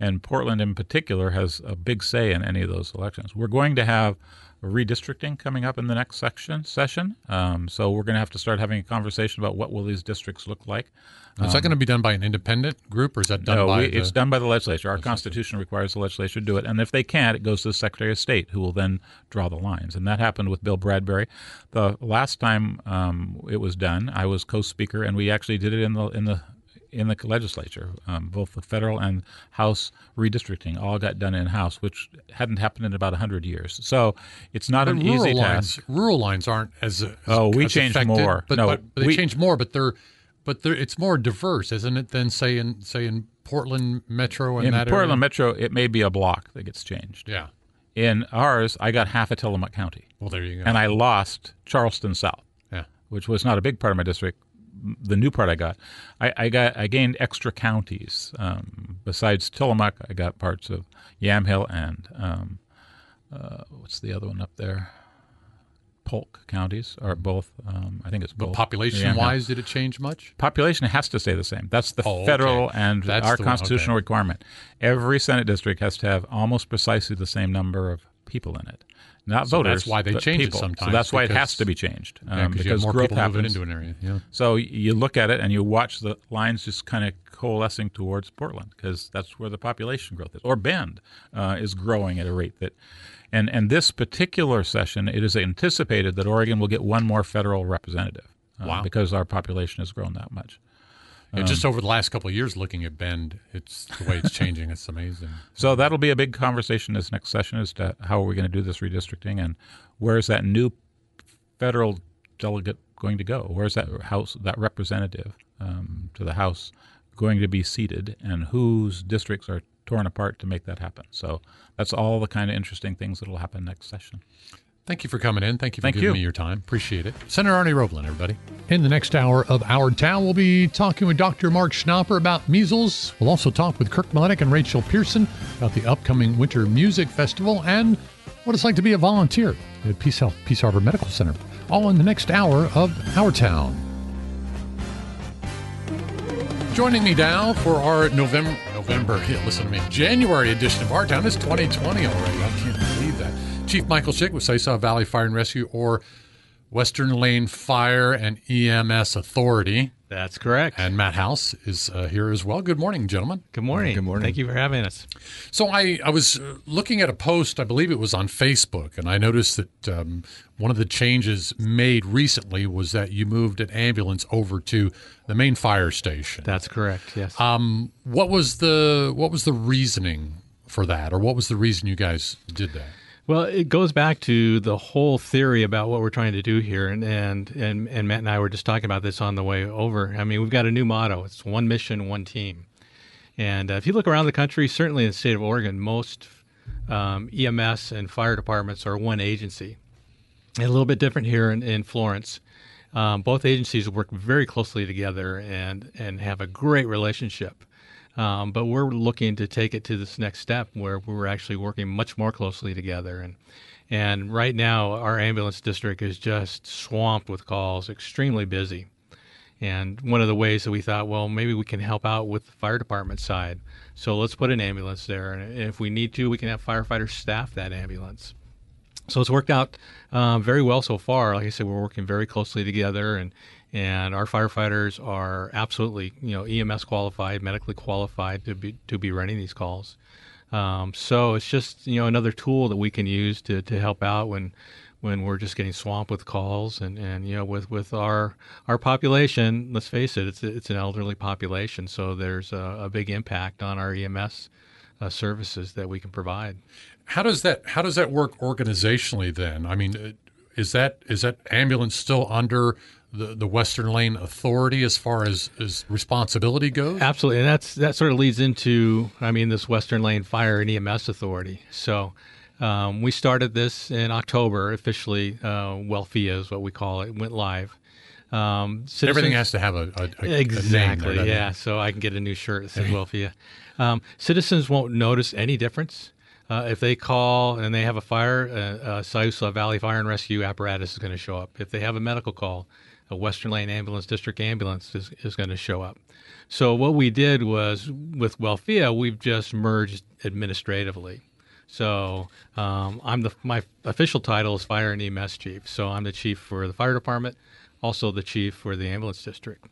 and Portland in particular has a big say in any of those elections. We're going to have redistricting coming up in the next session. So we're going to have to start having a conversation about what will these districts look like. Is that going to be done by an independent group, or is that done it's done by the legislature. Our Constitution requires the legislature to do it. And if they can't, it goes to the Secretary of State, who will then draw the lines. And that happened with Bill Bradbury. The last time it was done, I was co-speaker, and we actually did it in the legislature. Both the federal and House redistricting all got done in-house, which hadn't happened in about 100 years. So it's not an easy task. Rural lines aren't as affected, but they change more, but it's more diverse, isn't it, than say in Portland Metro and that area? In Portland Metro, it may be a block that gets changed. Yeah. In ours, I got half of Tillamook County. Well, there you go. And I lost Charleston South, which was not a big part of my district. The new part I gained extra counties. Besides Tillamook, I got parts of Yamhill and what's the other one up there? Polk counties are both. I think it's both. But population-wise, did it change much? Population has to stay the same. That's the federal and that's our constitutional requirement. Every Senate district has to have almost precisely the same number of people in it. Not so voters. That's why they change people. It sometimes. So that's why it has to be changed. Because more growth people happens into an area. Yeah. So you look at it and you watch the lines just kind of coalescing towards Portland, because that's where the population growth is. Or Bend is growing at a rate that, and this particular session, it is anticipated that Oregon will get one more federal representative because our population has grown that much. And just over the last couple of years, looking at Bend, it's the way it's changing. It's amazing. So that'll be a big conversation this next session as to how are we going to do this redistricting, and where is that new federal delegate going to go? Where is that house, that representative to the House going to be seated, and whose districts are torn apart to make that happen? So that's all the kind of interesting things that will happen next session. Thank you for coming in. Thank you for giving me your time. Appreciate it. Senator Arnie Roblan, everybody. In the next hour of Our Town, we'll be talking with Dr. Mark Schnapper about measles. We'll also talk with Kirk Malenick and Rachel Pearson about the upcoming Winter Music Festival and what it's like to be a volunteer at Peace Health, Peace Harbor Medical Center. All in the next hour of Our Town. Joining me now for our January edition of Our Town. It's 2020 already. I can't believe that. Chief Michael Schick with Sisal Valley Fire and Rescue, or Western Lane Fire and EMS Authority. That's correct. And Matt House is here as well. Good morning, gentlemen. Good morning. Good morning. Thank you for having us. So I was looking at a post, I believe it was on Facebook, and I noticed that one of the changes made recently was that you moved an ambulance over to the main fire station. That's correct, yes. What was the reasoning for that, or what was the reason you guys did that? Well, it goes back to the whole theory about what we're trying to do here, and Matt and I were just talking about this on the way over. I mean, we've got a new motto. It's one mission, one team. And if you look around the country, certainly in the state of Oregon, most EMS and fire departments are one agency. And a little bit different here in Florence. Both agencies work very closely together and have a great relationship. But we're looking to take it to this next step where we're actually working much more closely together. And right now, our ambulance district is just swamped with calls, extremely busy. And one of the ways that we thought, well, maybe we can help out with the fire department side. So let's put an ambulance there. And if we need to, we can have firefighters staff that ambulance. So it's worked out very well so far. Like I said, we're working very closely together, and our firefighters are absolutely, EMS qualified, medically qualified to be running these calls. So it's just, another tool that we can use to help out when we're just getting swamped with calls and with our population. Let's face it, it's an elderly population, so there's a big impact on our EMS services that we can provide. How does that work organizationally then? I mean, is that ambulance still under the Western Lane Authority as far as responsibility goes? Absolutely. And that sort of leads into, this Western Lane Fire and EMS Authority. So we started this in October, officially, WELFIA is what we call it, went live. Everything has to have a exactly, name there, yeah, so I can get a new shirt that says WELFIA. Citizens won't notice any difference. If they call and they have a fire, Siuslaw Valley Fire and Rescue apparatus is going to show up. If they have a medical call, a Western Lane Ambulance District ambulance is going to show up. So what we did was, with WELFIA, we've just merged administratively. So my official title is Fire and EMS Chief. So I'm the chief for the fire department, also the chief for the ambulance district.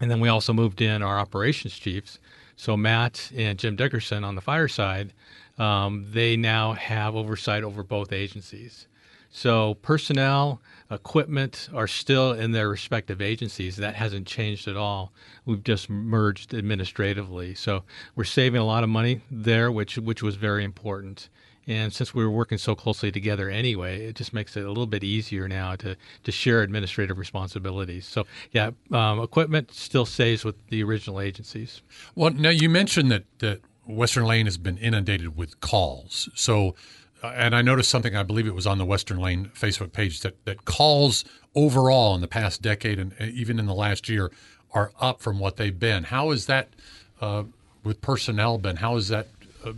And then we also moved in our operations chiefs. So Matt and Jim Dickerson on the fire side, they now have oversight over both agencies. So personnel, equipment are still in their respective agencies. That hasn't changed at all. We've just merged administratively. So we're saving a lot of money there, which was very important. And since we were working so closely together anyway, it just makes it a little bit easier now to share administrative responsibilities. So, yeah, equipment still stays with the original agencies. Well, now you mentioned that Western Lane has been inundated with calls. So, and I noticed something, I believe it was on the Western Lane Facebook page, that calls overall in the past decade and even in the last year are up from what they've been. How is that with personnel been? How is that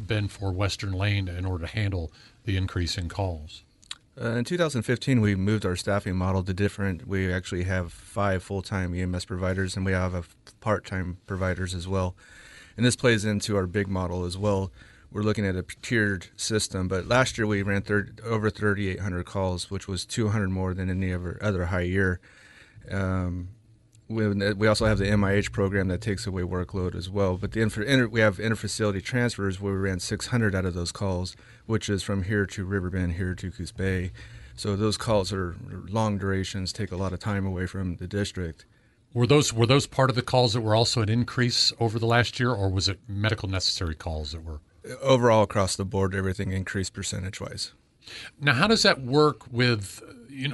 been for Western Lane in order to handle the increase in calls? In 2015, we moved our staffing model to different. We actually have 5 full-time EMS providers, and we have part-time providers as well. And this plays into our big model as well. We're looking at a tiered system, but last year we ran over 3,800 calls, which was 200 more than any other high year. We also have the MIH program that takes away workload as well. But we have interfacility transfers where we ran 600 out of those calls, which is from here to Riverbend, here to Coos Bay. So those calls are long durations, take a lot of time away from the district. Were those part of the calls that were also an increase over the last year, or was it medical necessary calls that were? Overall, across the board, everything increased percentage-wise. Now, how does that work with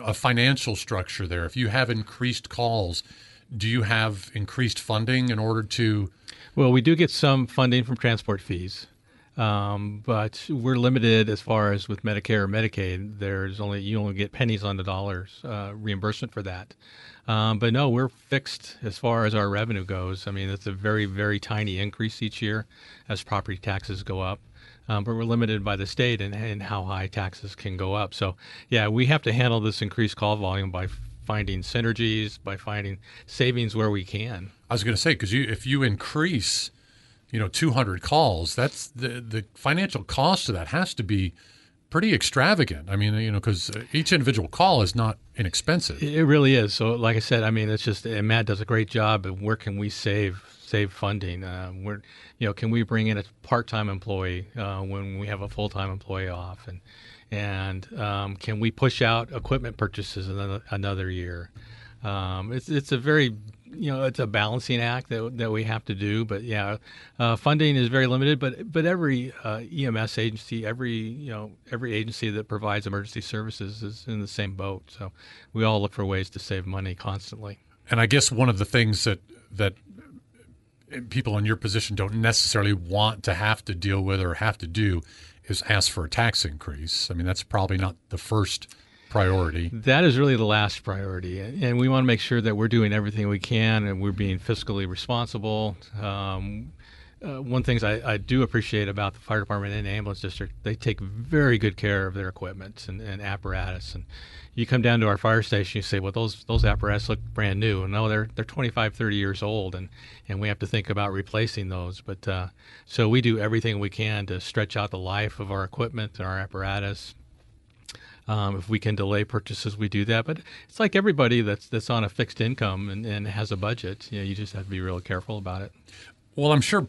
a financial structure there? If you have increased calls, do you have increased funding in order to? Well, we do get some funding from transport fees. But we're limited as far as with Medicare or Medicaid. You only get pennies on the dollars reimbursement for that. But no, we're fixed as far as our revenue goes. I mean, it's a very, very tiny increase each year as property taxes go up. But we're limited by the state and how high taxes can go up. So, yeah, we have to handle this increased call volume by finding synergies, by finding savings where we can. I was going to say, because if you increase, 200 calls, that's the financial cost of that has to be pretty extravagant. I mean, because each individual call is not inexpensive. It really is. So, like I said, I mean, it's just, and Matt does a great job. And where can we save funding? Can we bring in a part-time employee when we have a full-time employee off? And can we push out equipment purchases another year? It's a very, it's a balancing act that we have to do. But yeah, funding is very limited. But every EMS agency, every agency that provides emergency services is in the same boat. So we all look for ways to save money constantly. And I guess one of the things that people in your position don't necessarily want to have to deal with or have to do is ask for a tax increase. I mean, that's probably not the first priority. That is really the last priority. And we want to make sure that we're doing everything we can and we're being fiscally responsible. One thing I do appreciate about the fire department and ambulance district, they take very good care of their equipment and apparatus. And you come down to our fire station, you say, well, those apparatus look brand new. And no, they're 25, 30 years old, and we have to think about replacing those. But so we do everything we can to stretch out the life of our equipment and our apparatus. If we can delay purchases, we do that. But it's like everybody that's on a fixed income and has a budget. You just have to be real careful about it. Well, I'm sure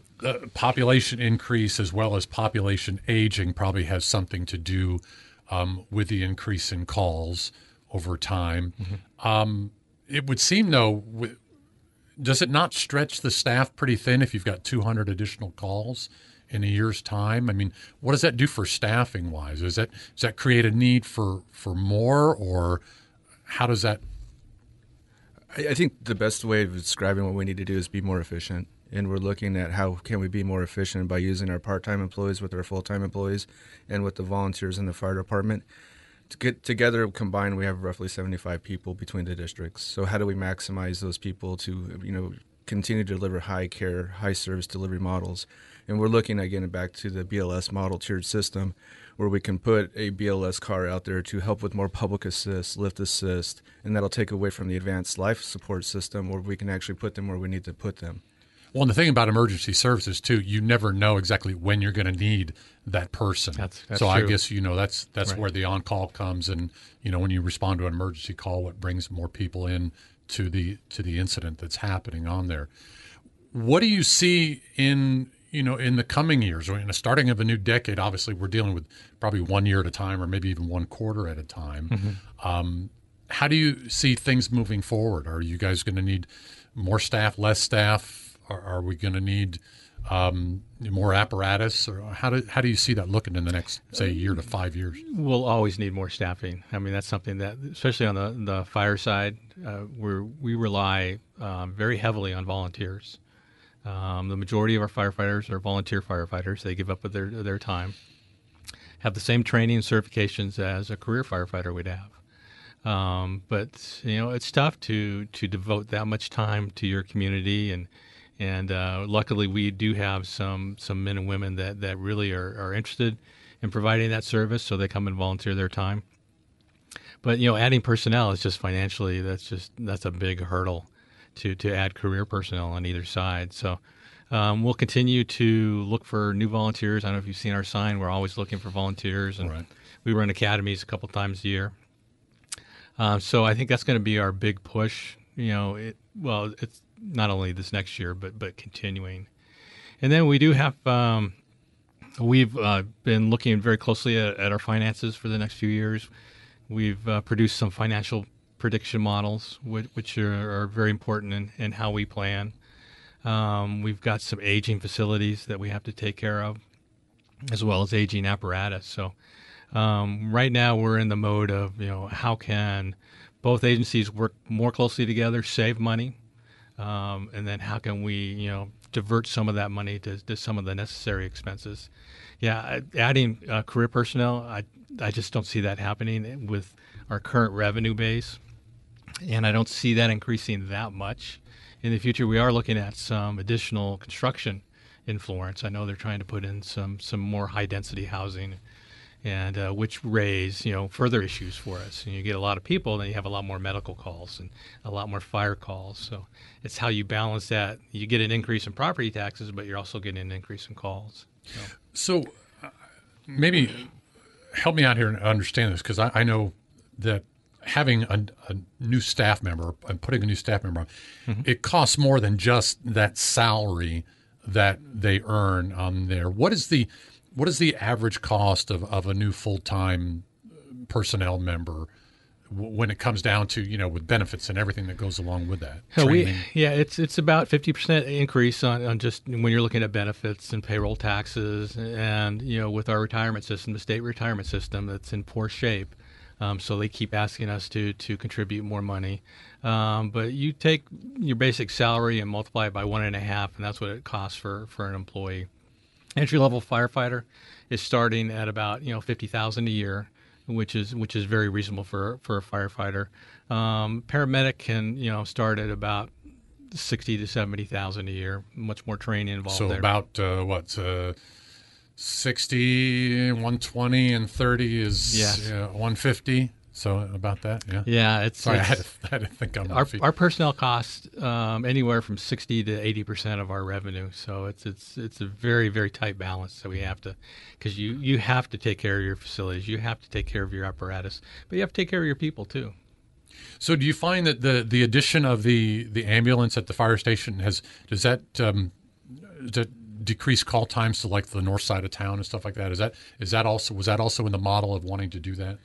population increase as well as population aging probably has something to do with the increase in calls over time. Mm-hmm. It would seem, though, does it not stretch the staff pretty thin if you've got 200 additional calls in a year's time? I mean, what does that do for staffing-wise? Does that create a need for more, or how does that? I think the best way of describing what we need to do is be more efficient. And we're looking at how can we be more efficient by using our part-time employees with our full-time employees and with the volunteers in the fire department. To get together, combined, we have roughly 75 people between the districts. So how do we maximize those people to, continue to deliver high care, high service delivery models? And we're looking, again, back to the BLS model tiered system where we can put a BLS car out there to help with more public assist, lift assist, and that'll take away from the advanced life support system where we can actually put them where we need to put them. Well, and the thing about emergency services, too, you never know exactly when you're going to need that person. That's so true. I guess, that's right. Where the on-call comes. And, when you respond to an emergency call, what brings more people in to the incident that's happening on there. What do you see in the coming years or in the starting of a new decade? Obviously, we're dealing with probably 1 year at a time or maybe even one quarter at a time. Mm-hmm. How do you see things moving forward? Are you guys going to need more staff, less staff? Are we going to need more apparatus, or how do you see that looking in the next, say, year to 5 years? We'll always need more staffing. I mean, that's something that, especially on the fire side, we rely very heavily on volunteers. The majority of our firefighters are volunteer firefighters. They give up their time, have the same training and certifications as a career firefighter would have. But it's tough to devote that much time to your community and luckily we do have some men and women that really are interested in providing that service, so they come and volunteer their time. But, adding personnel is just financially, that's a big hurdle to add career personnel on either side. So we'll continue to look for new volunteers. I don't know if you've seen our sign. We're always looking for volunteers. And right. We run academies a couple times a year. So I think that's going to be our big push. It's not only this next year, but continuing. And then we do have, we've been looking very closely at our finances for the next few years. We've produced some financial prediction models, which are very important in how we plan. We've got some aging facilities that we have to take care of, as well as aging apparatus. So right now we're in the mode of, how can both agencies work more closely together, save money, and then how can we, divert some of that money to some of the necessary expenses. Yeah, adding career personnel, I just don't see that happening with our current revenue base, and I don't see that increasing that much. In the future, we are looking at some additional construction in Florence. I know they're trying to put in some more high-density housing, and which raise, you know, further issues for us. And you get a lot of people, then you have a lot more medical calls and a lot more fire calls. So it's how you balance that. You get an increase in property taxes, but you're also getting an increase in calls. So maybe help me out here and understand this, because I know that having a new staff member and putting a new staff member on, it costs more than just that salary that they earn on there. What is the average cost of a new full-time personnel member when it comes down to, you know, with benefits and everything that goes along with that? It's about 50% increase on just when you're looking at benefits and payroll taxes, and, you know, with our retirement system, the state retirement system, that's in poor shape. So they keep asking us to contribute more money. But you take your basic salary and multiply it by 1.5, and that's what it costs for an employee. Entry-level firefighter is starting at about, you know, $50,000 a year, which is very reasonable for a firefighter. Paramedic can, you know, start at about $60,000 to $70,000 a year. Much more training involved. So there. About 60, 120, and 30 is 150. So about that, yeah. Yeah, it's. Sorry, I had to think on my feet. Our personnel costs anywhere from 60% to 80% of our revenue. So it's a very, very tight balance that we have to, because you have to take care of your facilities, you have to take care of your apparatus, but you have to take care of your people too. So do you find that the addition of the ambulance at the fire station does that decrease call times to like the north side of town and stuff like that? Was that also in the model of wanting to do that?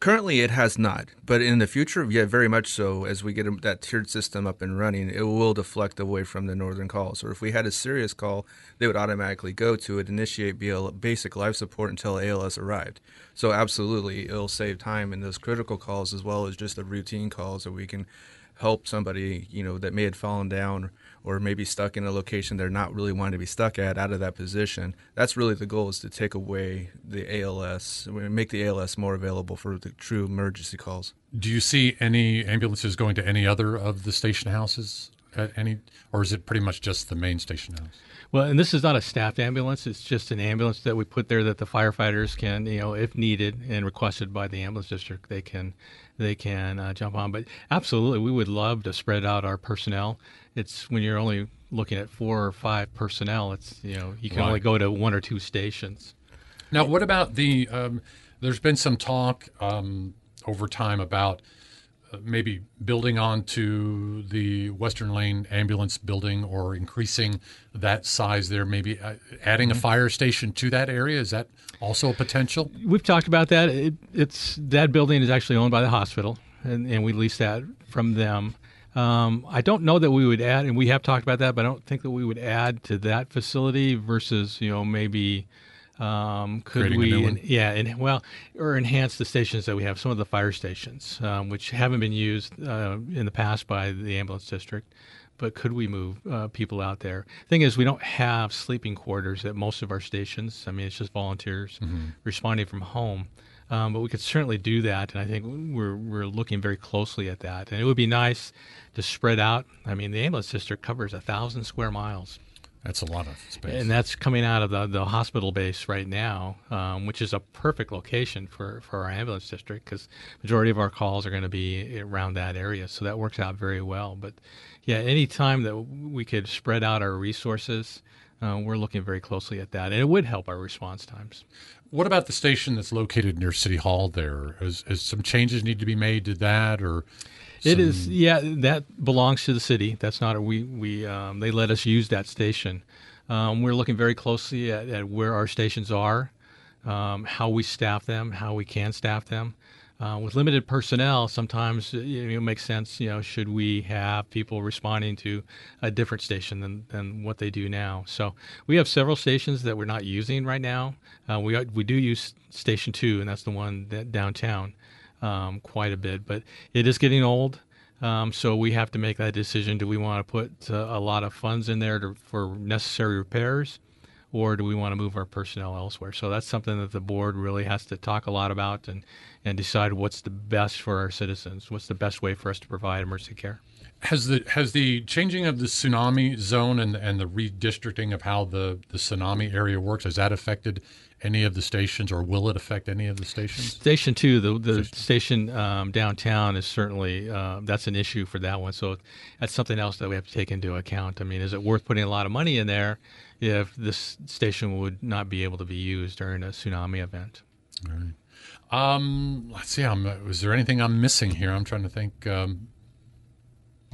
Currently, it has not, but in the future, yeah, very much so. As we get that tiered system up and running, it will deflect away from the northern calls. Or if we had a serious call, they would automatically go to it, initiate basic life support until ALS arrived. So absolutely, it'll save time in those critical calls as well as just the routine calls that we can help somebody, you know, that may have fallen down or maybe stuck in a location they're not really wanting to be stuck at, out of that position. That's really the goal, is to take away the ALS, make the ALS more available for the true emergency calls. Do you see any ambulances going to any other of the station houses at any, or is it pretty much just the main station house? Well, and this is not a staffed ambulance. It's just an ambulance that we put there that the firefighters can, you know, if needed and requested by the ambulance district, they can jump on. But absolutely, we would love to spread out our personnel. It's when you're only looking at 4 or 5 personnel, it's, you know, you can only go to 1 or 2 stations. Now, what about the? There's been some talk over time about maybe building onto the Western Lane ambulance building or increasing that size there, maybe adding a fire station to that area. Is that also a potential? We've talked about that. That building is actually owned by the hospital, and we lease that from them. I don't know that we would add, and we have talked about that, but I don't think that we would add to that facility versus, you know, maybe or enhance the stations that we have, some of the fire stations, which haven't been used in the past by the ambulance district, but could we move people out there? Thing is, we don't have sleeping quarters at most of our stations. I mean, it's just volunteers responding from home, but we could certainly do that, and I think we're looking very closely at that, and it would be nice to spread out. I mean, the ambulance district covers 1,000 square miles. That's a lot of space. And that's coming out of the hospital base right now, which is a perfect location for our ambulance district, because majority of our calls are going to be around that area. So that works out very well. But, yeah, any time that we could spread out our resources, we're looking very closely at that. And it would help our response times. What about the station that's located near City Hall there? Is some changes need to be made to that, or – It is, yeah. That belongs to the city. That's not they let us use that station. We're looking very closely at where our stations are, how we staff them, how we can staff them. With limited personnel, sometimes it makes sense. You know, should we have people responding to a different station than what they do now? So we have several stations that we're not using right now. We do use Station 2, and that's the one that downtown. Quite a bit, but it is getting old. So we have to make that decision. Do we want to put a lot of funds in there for necessary repairs, or do we want to move our personnel elsewhere? So that's something that the board really has to talk a lot about and decide what's the best for our citizens, what's the best way for us to provide emergency care. Has the changing of the tsunami zone and the redistricting of how the tsunami area works, has that affected any of the stations, or will it affect any of the stations? Station 2, the station downtown is certainly, that's an issue for that one. So that's something else that we have to take into account. I mean, is it worth putting a lot of money in there if this station would not be able to be used during a tsunami event? All right. Let's see, is there anything I'm missing here? I'm trying to think.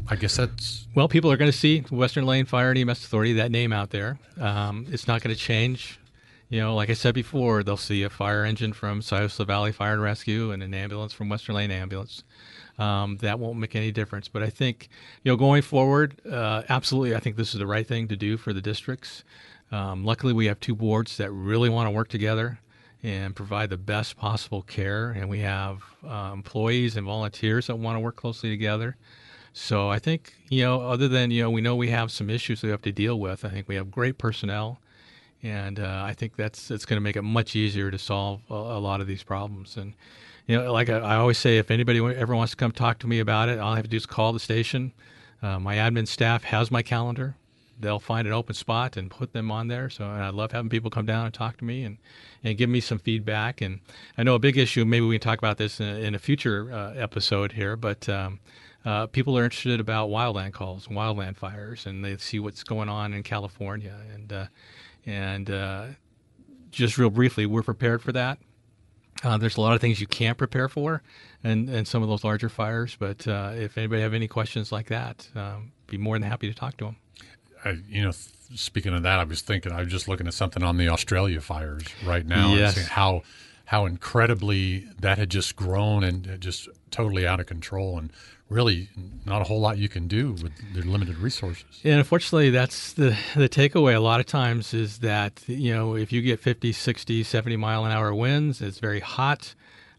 I guess that's... Well, people are going to see Western Lane Fire and EMS Authority, that name out there. It's not going to change. You know, like I said before, they'll see a fire engine from Sciosa Valley Fire and Rescue and an ambulance from Western Lane Ambulance. That won't make any difference. But I think, you know, going forward, absolutely, I think this is the right thing to do for the districts. Luckily, we have two boards that really want to work together and provide the best possible care. And we have employees and volunteers that want to work closely together. So I think, you know, other than, you know we have some issues that we have to deal with. I think we have great personnel, and I think it's going to make it much easier to solve a lot of these problems. And, you know, like I always say, if anybody ever wants to come talk to me about it, all I have to do is call the station. My admin staff has my calendar. They'll find an open spot and put them on there. So, and I love having people come down and talk to me and give me some feedback. And I know a big issue, maybe we can talk about this in a future episode here, but people are interested about wildland calls, wildland fires, and they see what's going on in California. And just real briefly, we're prepared for that. There's a lot of things you can't prepare for and some of those larger fires. But if anybody have any questions like that, be more than happy to talk to them. Speaking of that, I was just looking at something on the Australia fires right now. Yes. And seeing how incredibly that had just grown and just totally out of control, and really not a whole lot you can do with their limited resources. And unfortunately, that's the takeaway a lot of times is that, you know, if you get 50, 60, 70 mile an hour winds, it's very hot.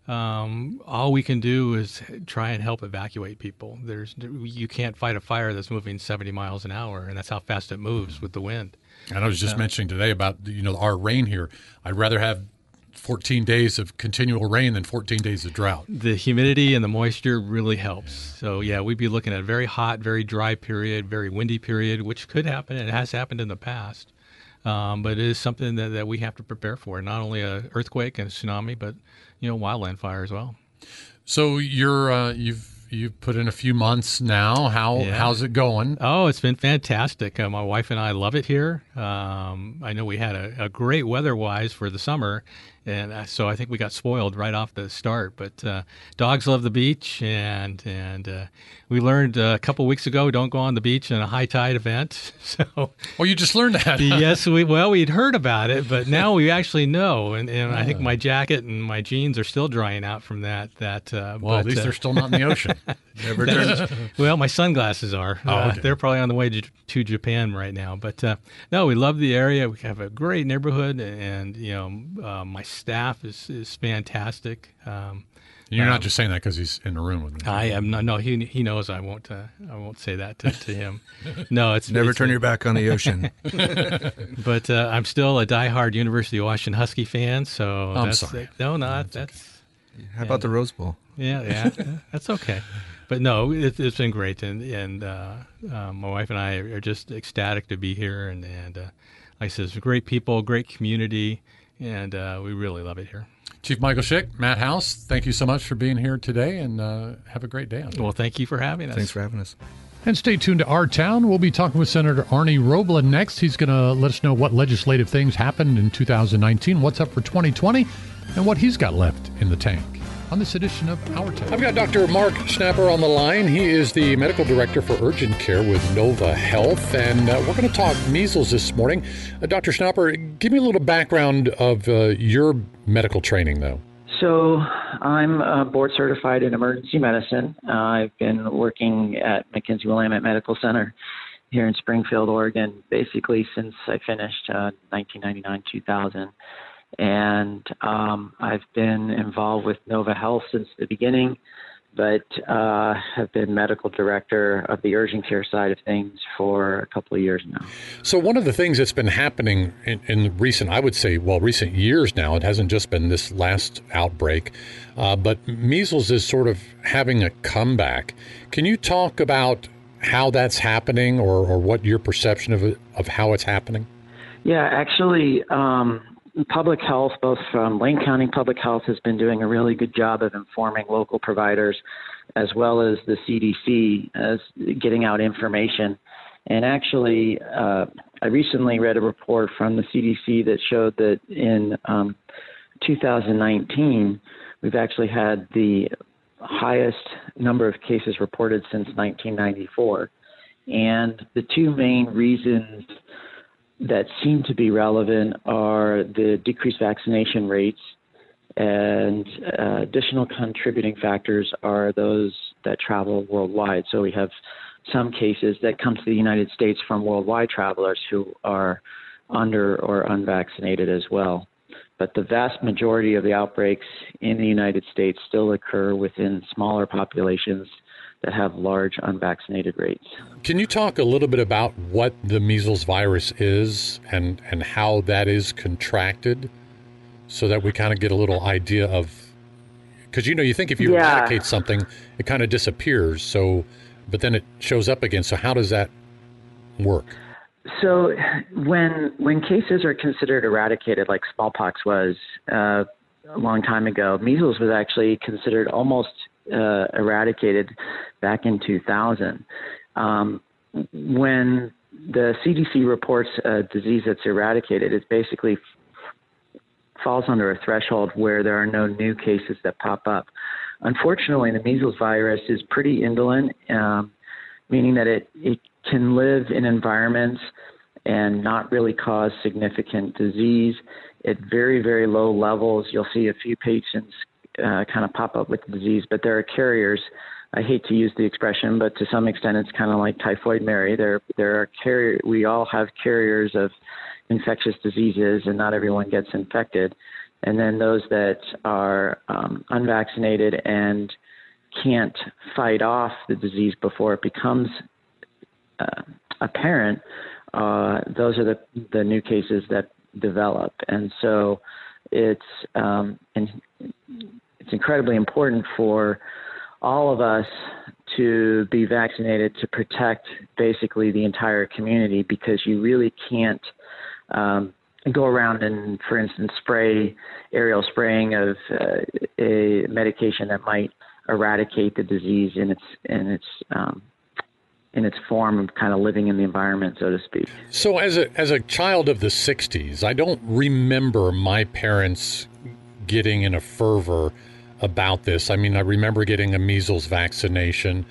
All we can do is try and help evacuate people. You can't fight a fire that's moving 70 miles an hour, and that's how fast it moves with the wind. And I was just mentioning today about, you know, our rain here. I'd rather have 14 days of continual rain than 14 days of drought. The humidity and the moisture really helps. Yeah. So, yeah, we'd be looking at a very hot, very dry period, very windy period, which could happen, and it has happened in the past. But it is something that we have to prepare for, not only an earthquake and a tsunami, but, you know, wildland fire as well. So you've put in a few months now. How's it going? Oh, it's been fantastic. My wife and I love it here. I know we had a great weather-wise for the summer, and so I think we got spoiled right off the start. But dogs love the beach, and we learned a couple weeks ago, don't go on the beach in a high-tide event. So, oh, you just learned that? Yes. We'd heard about it, but now we actually know. And I think my jacket and my jeans are still drying out from that. At least they're still not in the ocean. Never did. Well, my sunglasses are. Okay. They're probably on the way to Japan right now. But no, we love the area. We have a great neighborhood, and you know, my staff is fantastic. You're not just saying that because he's in the room with me. I am not. No, he knows I won't. I won't say that to him. No, it's never turn your back on the ocean. But I'm still a diehard University of Washington Husky fan. So I'm sorry. How about the Rose Bowl? Yeah, that's okay. But no, it's been great, and my wife and I are just ecstatic to be here. And like I said, it's great people, great community, and we really love it here. Chief Michael Schick, Matt House, thank you so much for being here today, and have a great day. Well, thank you for having us. Thanks for having us. And stay tuned to Our Town. We'll be talking with Senator Arnie Roblan next. He's going to let us know what legislative things happened in 2019, what's up for 2020, and what he's got left in the tank. On this edition of Our Town, I've got Dr. Mark Schnapper on the line. He is the medical director for urgent care with Nova Health, and we're going to talk measles this morning. Dr. Schnapper, give me a little background of your medical training, though. So I'm board certified in emergency medicine. I've been working at McKinsey-Willamette Medical Center here in Springfield, Oregon, basically since I finished 1999, 2000. And I've been involved with Nova Health since the beginning. but have been medical director of the urgent care side of things for a couple of years now. So one of the things that's been happening in recent, I would say, well, recent years now, it hasn't just been this last outbreak, but measles is sort of having a comeback. Can you talk about how that's happening or what your perception of it, of how it's happening? Yeah, actually, public health, both from Lane County Public Health, has been doing a really good job of informing local providers, as well as the CDC, as getting out information. And actually, I recently read a report from the CDC that showed that in 2019, we've actually had the highest number of cases reported since 1994. And the two main reasons that seem to be relevant are the decreased vaccination rates, and additional contributing factors are those that travel worldwide. So we have some cases that come to the United States from worldwide travelers who are under or unvaccinated as well. But the vast majority of the outbreaks in the United States still occur within smaller populations that have large unvaccinated rates. Can you talk a little bit about what the measles virus is and how that is contracted so that we kind of get a little idea of, because, you know, you think if you eradicate something, it kind of disappears. So, but then it shows up again. So how does that work? So when cases are considered eradicated, like smallpox was a long time ago, measles was actually considered almost eradicated back in 2000. When the CDC reports a disease that's eradicated, it basically falls under a threshold where there are no new cases that pop up. Unfortunately, the measles virus is pretty indolent, meaning that it can live in environments and not really cause significant disease. At very, very low levels, you'll see a few patients kind of pop up with the disease, but there are carriers. I hate to use the expression, but to some extent, it's kind of like Typhoid Mary. There are carrier. We all have carriers of infectious diseases, and not everyone gets infected. And then those that are unvaccinated and can't fight off the disease before it becomes apparent. Those are the new cases that develop, and so it's incredibly important for all of us to be vaccinated to protect basically the entire community, because you really can't go around and, for instance, spray aerial spraying of a medication that might eradicate the disease in its form of kind of living in the environment, so to speak. So as a child of the 60s, I don't remember my parents getting in a fervor about this. I mean, I remember getting a measles vaccination,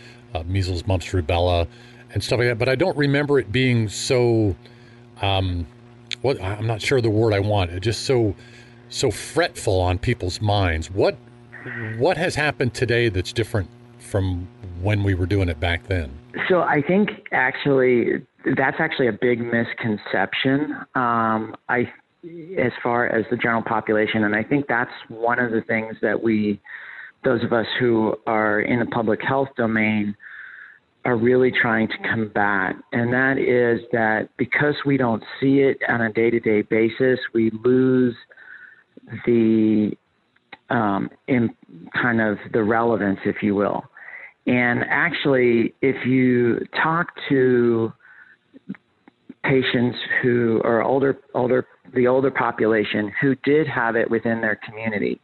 measles, mumps, rubella, and stuff like that, but I don't remember it being so, I'm not sure the word I want, just so fretful on people's minds. What has happened today that's different from when we were doing it back then? So I think actually that's actually a big misconception. As far as the general population. And I think that's one of the things that those of us who are in the public health domain are really trying to combat. And that is that because we don't see it on a day-to-day basis, we lose the kind of the relevance, if you will. And actually, if you talk to patients who are older population who did have it within their community,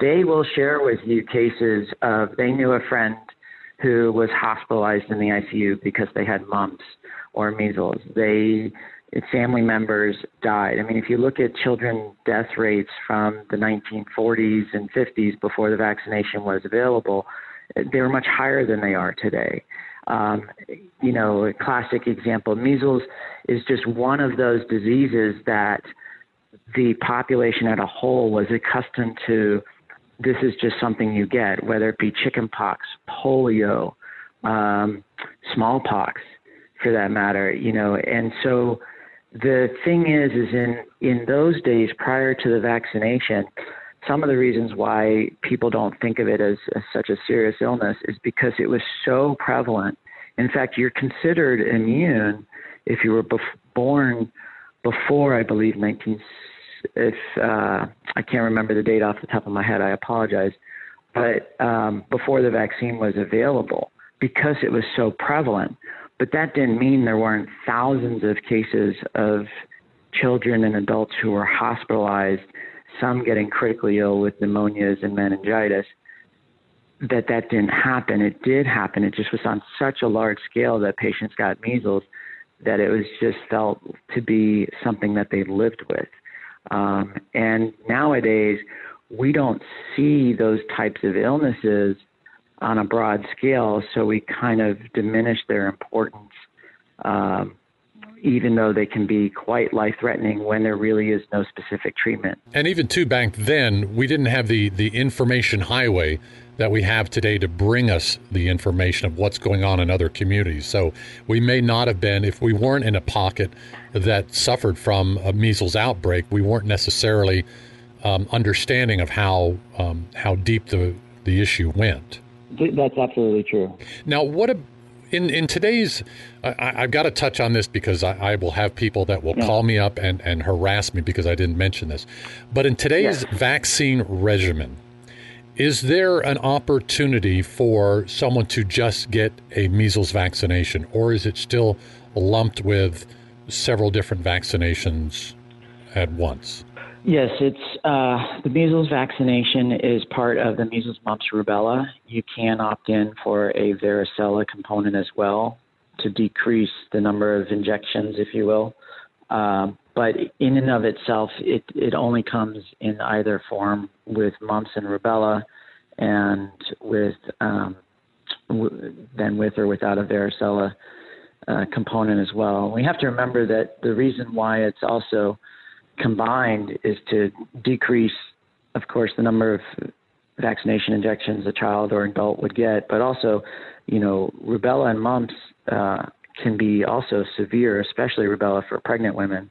they will share with you cases of, they knew a friend who was hospitalized in the ICU because they had mumps or measles. Family members died. I mean, if you look at children death rates from the 1940s and 50s before the vaccination was available, they were much higher than they are today. You know, a classic example, measles is just one of those diseases that the population as a whole was accustomed to. This is just something you get, whether it be chickenpox, polio, smallpox, for that matter, you know. And so the thing is in those days prior to the vaccination, some of the reasons why people don't think of it as such a serious illness is because it was so prevalent. In fact, you're considered immune if you were born before, I believe, 19. I can't remember the date off the top of my head, I apologize, but before the vaccine was available, because it was so prevalent. But that didn't mean there weren't thousands of cases of children and adults who were hospitalized, some getting critically ill with pneumonias and meningitis, that didn't happen. It did happen. It just was on such a large scale that patients got measles that it was just felt to be something that they lived with. And nowadays, we don't see those types of illnesses on a broad scale, so we kind of diminish their importance, even though they can be quite life-threatening when there really is no specific treatment. And even, too, back then, we didn't have the information highway that we have today to bring us the information of what's going on in other communities. So we may not have been, if we weren't in a pocket that suffered from a measles outbreak, we weren't necessarily understanding of how deep the issue went. That's absolutely true. Now, in today's, I've got to touch on this because I will have people that will call me up and harass me because I didn't mention this. But in today's vaccine regimen, is there an opportunity for someone to just get a measles vaccination, or is it still lumped with several different vaccinations at once? Yes, it's the measles vaccination is part of the measles, mumps, rubella. You can opt in for a varicella component as well to decrease the number of injections, if you will. But in and of itself, it only comes in either form with mumps and rubella, and with then with or without a varicella component as well. We have to remember that the reason why it's also combined is to decrease, of course, the number of vaccination injections a child or adult would get, but also, rubella and mumps can be also severe, especially rubella for pregnant women,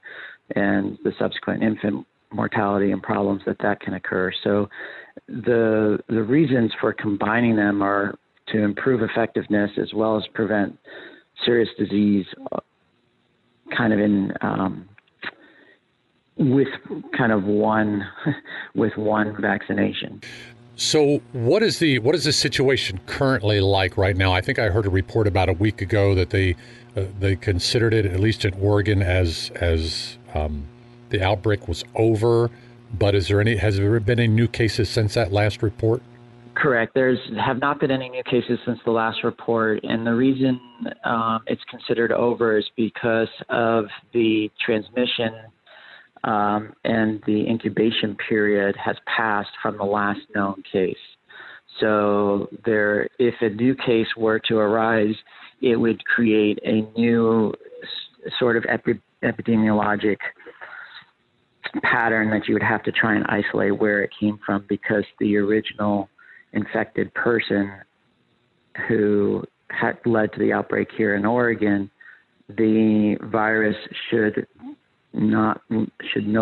and the subsequent infant mortality and problems that can occur. So the reasons for combining them are to improve effectiveness as well as prevent serious disease kind of in with one vaccination. So what is the situation currently like right now? I think I heard a report about a week ago that they considered it, at least in Oregon, as the outbreak was over. But has there been any new cases since that last report? Correct. There have not been any new cases since the last report, and the reason it's considered over is because of the transmission and the incubation period has passed from the last known case. So if a new case were to arise, it would create a new sort of epidemiologic pattern that you would have to try and isolate where it came from, because the original infected person who had led to the outbreak here in Oregon, the virus should no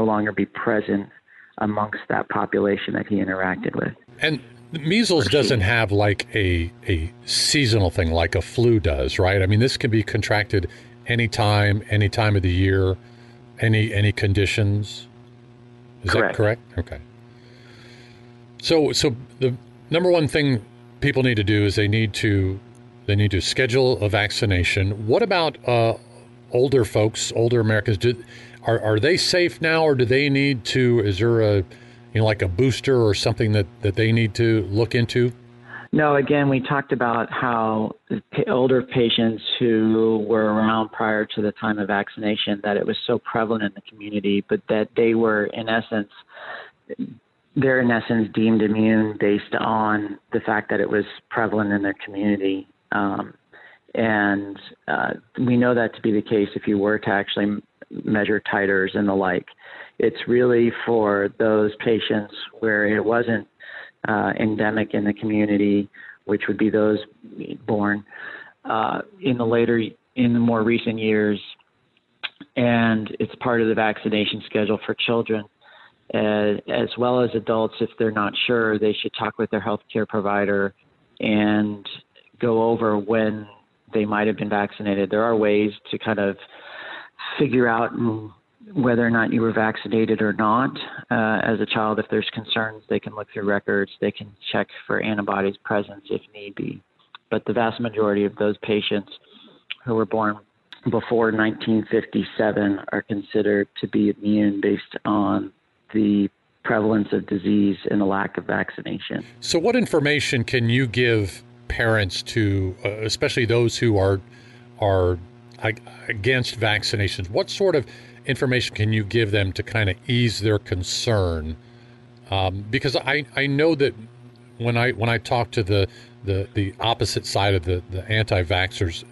longer be present amongst that population that he interacted with. And measles doesn't have like a seasonal thing like a flu does, right? I mean, this can be contracted any time of the year, any conditions. Is that correct? Okay. So the number one thing people need to do is they need to schedule a vaccination. What about older folks, older Americans? Are they safe now, or do they need to, is there a, like a booster or something that they need to look into? No, again, we talked about how older patients who were around prior to the time of vaccination, that it was so prevalent in the community, but that they were in essence deemed immune based on the fact that it was prevalent in their community. And we know that to be the case if you were to actually measure titers and the like. It's really for those patients where it wasn't endemic in the community, which would be those born in the more recent years, and it's part of the vaccination schedule for children. as well as adults, if they're not sure, they should talk with their healthcare provider and go over when they might have been vaccinated. There are ways to kind of figure out whether or not you were vaccinated or not as a child. If there's concerns, they can look through records. They can check for antibodies presence if need be. But the vast majority of those patients who were born before 1957 are considered to be immune based on the prevalence of disease and the lack of vaccination. So what information can you give parents to, especially those who are against vaccinations? What sort of information can you give them to kind of ease their concern? Because I know that when I talk to the opposite side of the anti-vaxxers,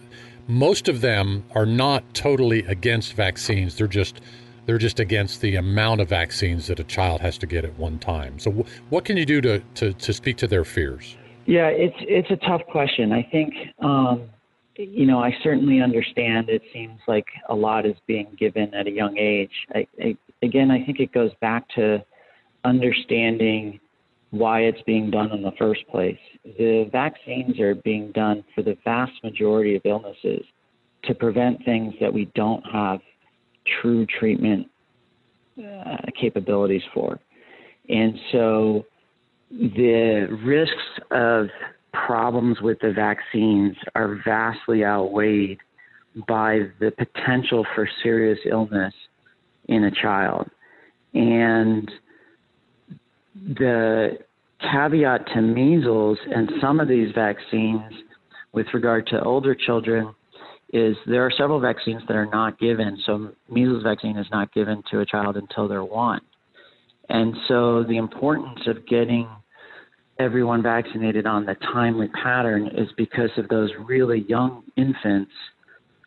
most of them are not totally against vaccines. They're just against the amount of vaccines that a child has to get at one time. So what can you do to speak to their fears? Yeah, it's a tough question. I think, I certainly understand it seems like a lot is being given at a young age. I think it goes back to understanding why it's being done in the first place. The vaccines are being done for the vast majority of illnesses to prevent things that we don't have true treatment capabilities for. And so the risks of problems with the vaccines are vastly outweighed by the potential for serious illness in a child. And the caveat to measles and some of these vaccines with regard to older children is there are several vaccines that are not given. So measles vaccine is not given to a child until they're 1. And so the importance of getting everyone vaccinated on the timely pattern is because of those really young infants.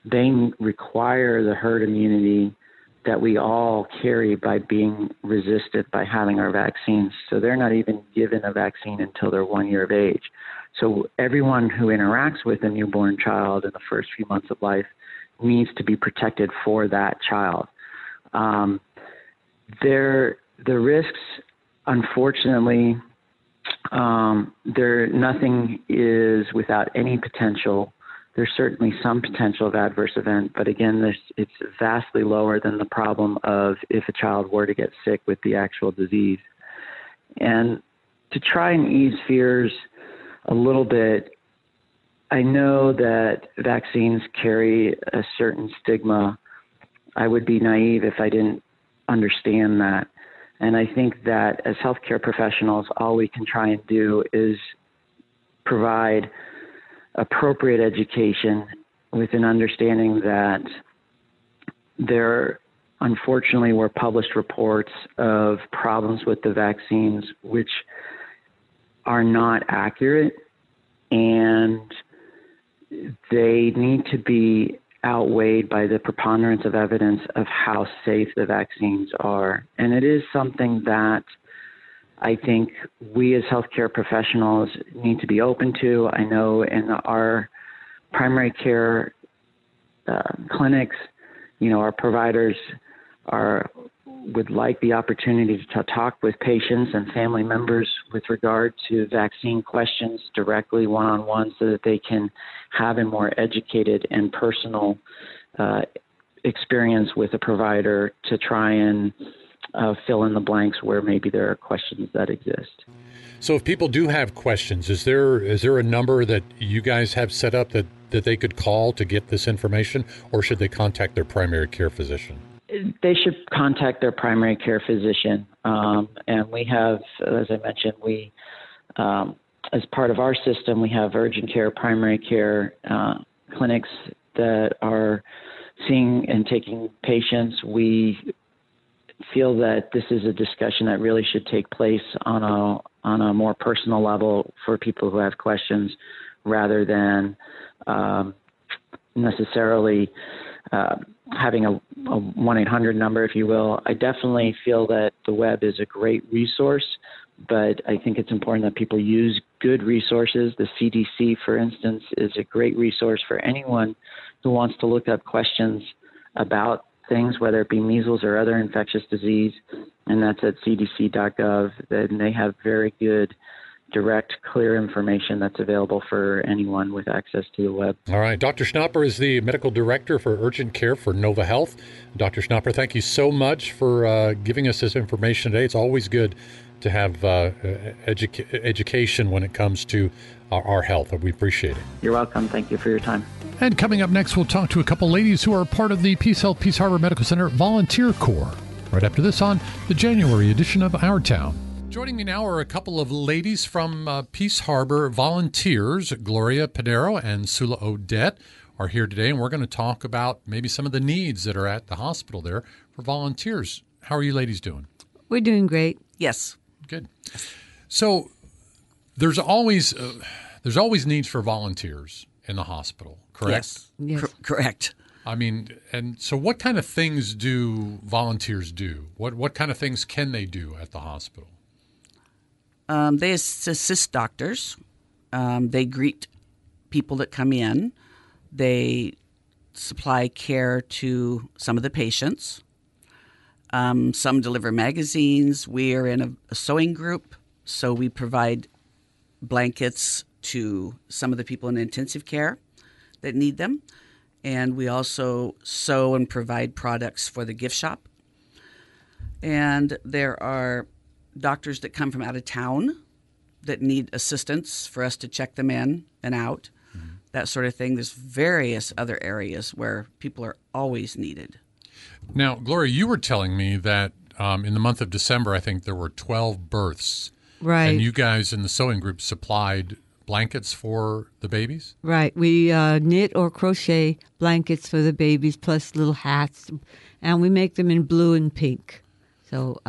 They require the herd immunity that we all carry by being resisted by having our vaccines. So they're not even given a vaccine until they're 1 year of age. So everyone who interacts with a newborn child in the first few months of life needs to be protected for that child. The risks, unfortunately, nothing is without any potential. There's certainly some potential of adverse event, but again, it's vastly lower than the problem of if a child were to get sick with the actual disease. And to try and ease fears a little bit, I know that vaccines carry a certain stigma. I would be naive if I didn't understand that. And I think that as healthcare professionals, all we can try and do is provide appropriate education with an understanding that there, unfortunately, were published reports of problems with the vaccines, which are not accurate, and they need to be outweighed by the preponderance of evidence of how safe the vaccines are. And it is something that I think we as healthcare professionals need to be open to. I know in our primary care clinics, our providers would like the opportunity to talk with patients and family members with regard to vaccine questions directly one-on-one so that they can have a more educated and personal experience with a provider to try and fill in the blanks where maybe there are questions that exist. So if people do have questions, is there a number that you guys have set up that they could call to get this information, or should they contact their primary care physician? They should contact their primary care physician. And we have, as I mentioned, as part of our system, we have urgent care, primary care clinics that are seeing and taking patients. We feel that this is a discussion that really should take place on a more personal level for people who have questions rather than necessarily having a 1-800 number, if you will. I definitely feel that the web is a great resource, but I think it's important that people use good resources. The CDC, for instance, is a great resource for anyone who wants to look up questions about things, whether it be measles or other infectious disease, and that's at cdc.gov. And they have very good, direct, clear information that's available for anyone with access to the web. All right. Dr. Schnapper is the medical director for urgent care for Nova Health. Dr. Schnapper, thank you so much for giving us this information today. It's always good to have education when it comes to our health. We appreciate it. You're welcome. Thank you for your time. And coming up next, we'll talk to a couple ladies who are part of the Peace Health Peace Harbor Medical Center Volunteer Corps. Right after this on the January edition of Our Town. Joining me now are a couple of ladies from Peace Harbor Volunteers. Gloria Padero and Sula Odette are here today, and we're going to talk about maybe some of the needs that are at the hospital there for volunteers. How are you ladies doing? We're doing great. Yes. Good. So there's always needs for volunteers in the hospital, correct? Yes. Correct. I mean, and so what kind of things do volunteers do? What kind of things can they do at the hospital? They assist doctors. They greet people that come in. They supply care to some of the patients. Some deliver magazines. We are in a sewing group, so we provide blankets to some of the people in intensive care that need them. And we also sew and provide products for the gift shop. And there are doctors that come from out of town that need assistance for us to check them in and out, mm-hmm. that sort of thing. There's various other areas where people are always needed. Now, Gloria, you were telling me that in the month of December, I think there were 12 births. Right. And you guys in the sewing group supplied blankets for the babies? Right. We knit or crochet blankets for the babies, plus little hats, and we make them in blue and pink. So,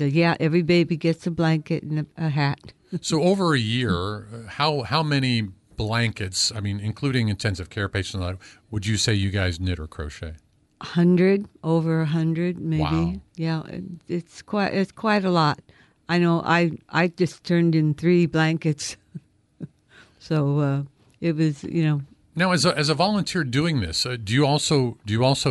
yeah, every baby gets a blanket and a hat. So over a year, how many blankets, I mean, including intensive care patients, would you say you guys knit or crochet? 100, over 100 maybe. Wow. Yeah, it's quite a lot. I know I just turned in 3 blankets. So it was, you know. Now, as a volunteer doing this, do you also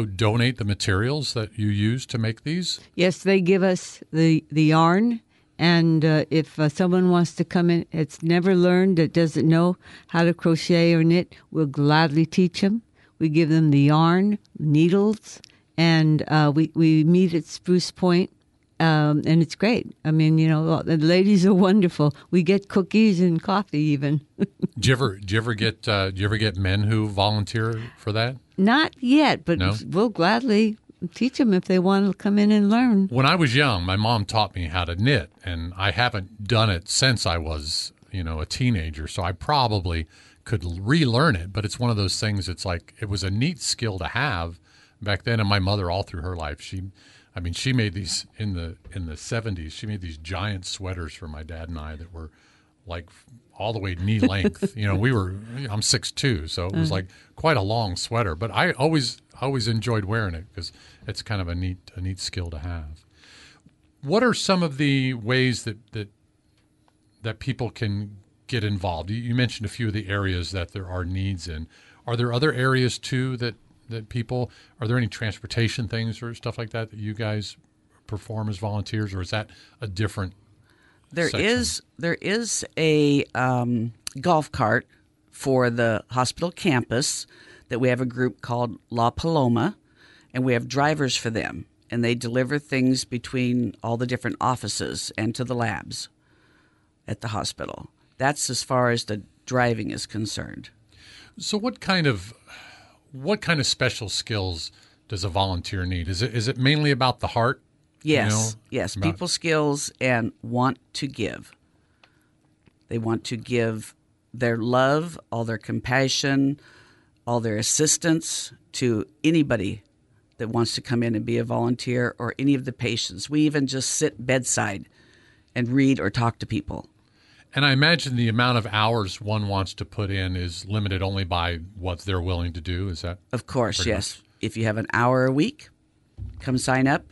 donate the materials that you use to make these? Yes, they give us the yarn, and if someone wants to come in, it's never learned, that doesn't know how to crochet or knit, we'll gladly teach them. We give them the yarn, needles, and we meet at Spruce Point, and it's great. I mean, you know, the ladies are wonderful. We get cookies and coffee even. Do you ever get men who volunteer for that? Not yet, but no? We'll gladly teach them if they want to come in and learn. When I was young, my mom taught me how to knit, and I haven't done it since I was, you know, a teenager. So I probably could relearn it, but it's one of those things. It's like it was a neat skill to have back then. And my mother, all through her life, she made these in the 70s. She made these giant sweaters for my dad and I that were like all the way knee length. You know, I'm 6'2", so it was like quite a long sweater. But I always enjoyed wearing it because it's kind of a neat skill to have. What are some of the ways that people can get involved? You mentioned a few of the areas that there are needs in. Are there other areas too that people, are there any transportation things or stuff like that you guys perform as volunteers, or is that a different section? There is a golf cart for the hospital campus that we have a group called La Paloma, and we have drivers for them, and they deliver things between all the different offices and to the labs at the hospital. That's as far as the driving is concerned. So what kind of special skills does a volunteer need? Is it mainly about the heart? Yes, people skills and want to give. They want to give their love, all their compassion, all their assistance to anybody that wants to come in and be a volunteer or any of the patients. We even just sit bedside and read or talk to people. And I imagine the amount of hours one wants to put in is limited only by what they're willing to do. Is that? Of course, yes. Much? If you have an hour a week, come sign up,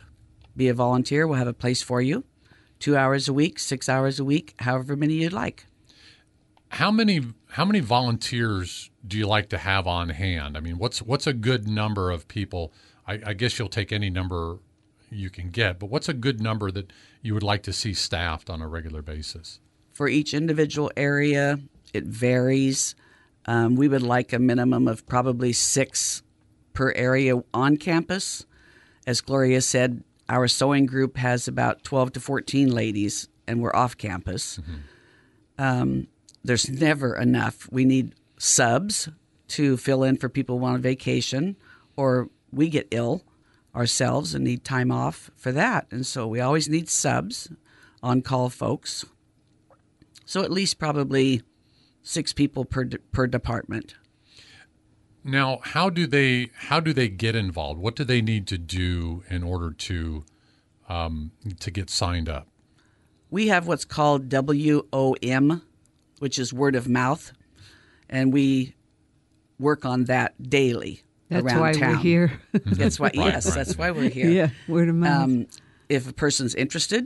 be a volunteer. We'll have a place for you. 2 hours a week, 6 hours a week, however many you'd like. How many volunteers do you like to have on hand? I mean, what's a good number of people? I guess you'll take any number you can get, but what's a good number that you would like to see staffed on a regular basis? For each individual area, it varies. We would like a minimum of probably 6 per area on campus. As Gloria said, our sewing group has about 12 to 14 ladies, and we're off campus. Mm-hmm. There's never enough. We need subs to fill in for people who want a vacation, or we get ill ourselves and need time off for that. And so we always need subs, on-call folks. So at least probably 6 people per department. Now, how do they get involved? What do they need to do in order to get signed up? We have what's called WOM, which is word of mouth, and we work on that daily around town. That's why we're here. That's why, yes, that's why we're here. Yeah, word of mouth. If a person's interested,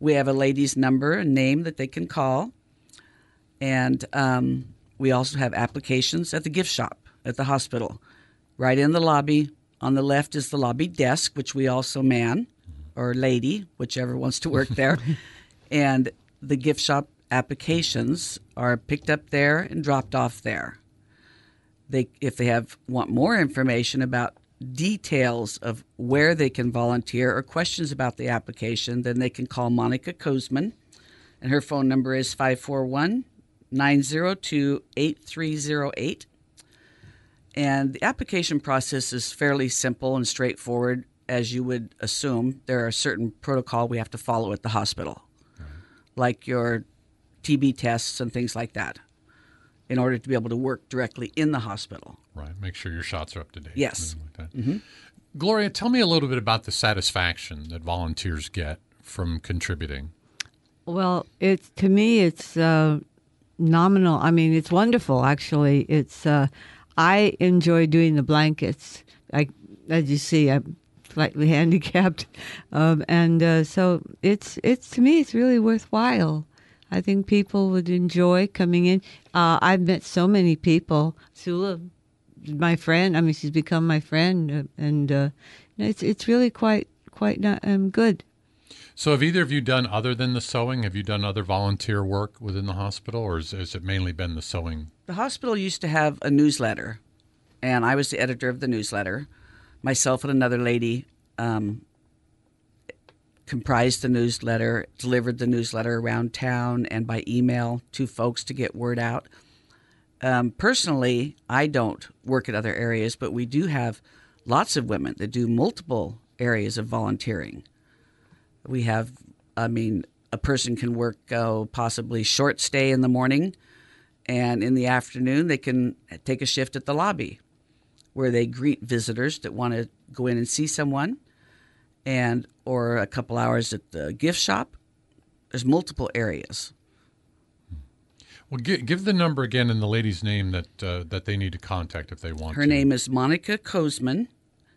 we have a lady's number and name that they can call, and we also have applications at the gift shop at the hospital. Right in the lobby, on the left is the lobby desk, which we also man, or lady, whichever wants to work there. And the gift shop applications are picked up there and dropped off there. If they want more information about details of where they can volunteer or questions about the application, then they can call Monica Koseman, and her phone number is 541-902-8308. And the application process is fairly simple and straightforward, as you would assume. There are certain protocol we have to follow at the hospital, right, like your TB tests and things like that, in order to be able to work directly in the hospital. Right. Make sure your shots are up to date. Yes. Like that. Mm-hmm. Gloria, tell me a little bit about the satisfaction that volunteers get from contributing. Well, to me, it's nominal. I mean, it's wonderful, actually. I enjoy doing the blankets. As you see, I'm slightly handicapped, so it's to me, it's really worthwhile. I think people would enjoy coming in. I've met so many people. Sula, my friend. I mean, she's become my friend, and it's really quite good. So, have either of you done, other than the sewing, have you done other volunteer work within the hospital, or has it mainly been the sewing? The hospital used to have a newsletter, and I was the editor of the newsletter. Myself and another lady comprised the newsletter, delivered the newsletter around town and by email to folks to get word out. Personally, I don't work at other areas, but we do have lots of women that do multiple areas of volunteering. We have, a person can work possibly short stay in the morning, and in the afternoon they can take a shift at the lobby where they greet visitors that want to go in and see someone, and or a couple hours at the gift shop. There's multiple areas. Well, give the number again and the lady's name that they need to contact if they want to. Her name is Monica Koseman.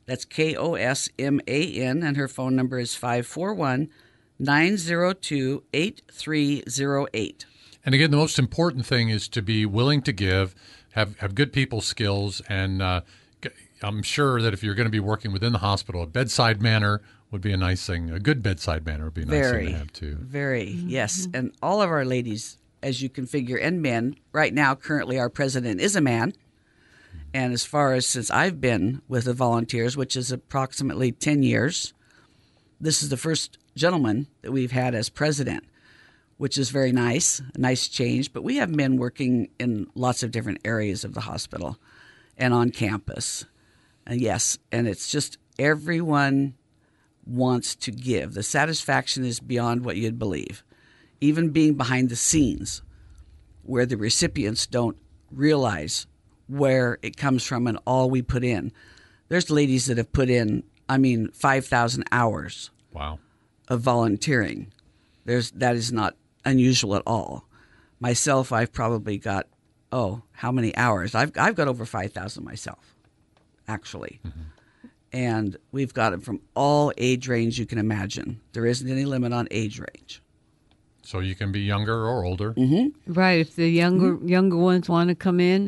That's Kosman, and her phone number is 541-902-8308. And again, the most important thing is to be willing to give, have good people skills, and I'm sure that if you're going to be working within the hospital, a bedside manner would be a nice thing. A good bedside manner would be a nice thing to have, too. Very, yes. And all of our ladies, as you can figure, and men, right now, currently our president is a man. And as far as since I've been with the volunteers, which is approximately 10 years, this is the first gentleman that we've had as president, which is very nice, a nice change. But we have men working in lots of different areas of the hospital and on campus. And yes, and it's just everyone wants to give. The satisfaction is beyond what you'd believe, even being behind the scenes where the recipients don't realize where it comes from and all we put in. There's ladies that have put in, 5,000 hours of volunteering. That is not unusual at all. Myself, I've probably got, how many hours? I've got over 5,000 myself, actually. Mm-hmm. And we've got them from all age range you can imagine. There isn't any limit on age range. So you can be younger or older. Mm-hmm. Right. If the younger ones want to come in,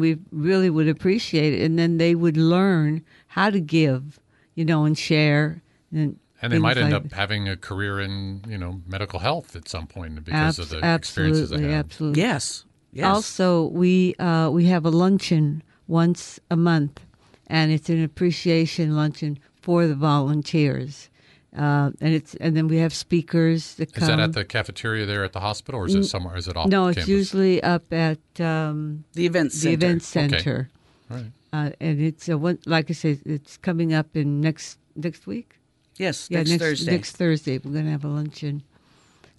we really would appreciate it. And then they would learn how to give you know, and share. And they might end up having a career in, you know, medical health at some point because of the experiences they have. Absolutely. Yes. Yes. Also, we have a luncheon once a month, and it's an appreciation luncheon for the volunteers. And then we have speakers that come. Is that at the cafeteria there at the hospital, or is it somewhere? Is it off? No, it's campus? Usually up at the event center. Okay. All right. And it's like I said, it's coming up in next week. Yes, yeah, next Thursday. Next Thursday, we're going to have a luncheon.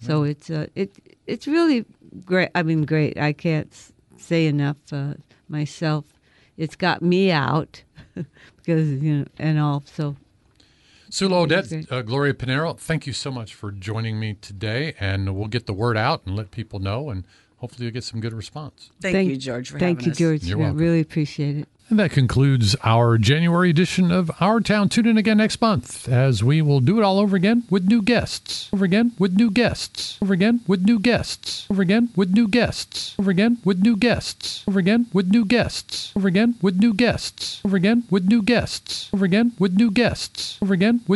Right. So it's really great. I mean, great. I can't say enough myself. It's got me out because and all so. Sula Odette, Gloria Pinero, thank you so much for joining me today, and we'll get the word out and let people know, and hopefully you'll get some good response. Thank you, George, for having us. Thank you, George. You're welcome. I really appreciate it. And that concludes our January edition of Our Town. Tune in again next month as we will do it all over again with new guests. Over again with new guests. Over again with new guests. Over again with new guests. Over again with new guests. Over again with new guests. Over again with new guests. Over again with new guests. Over again with new guests. Over again with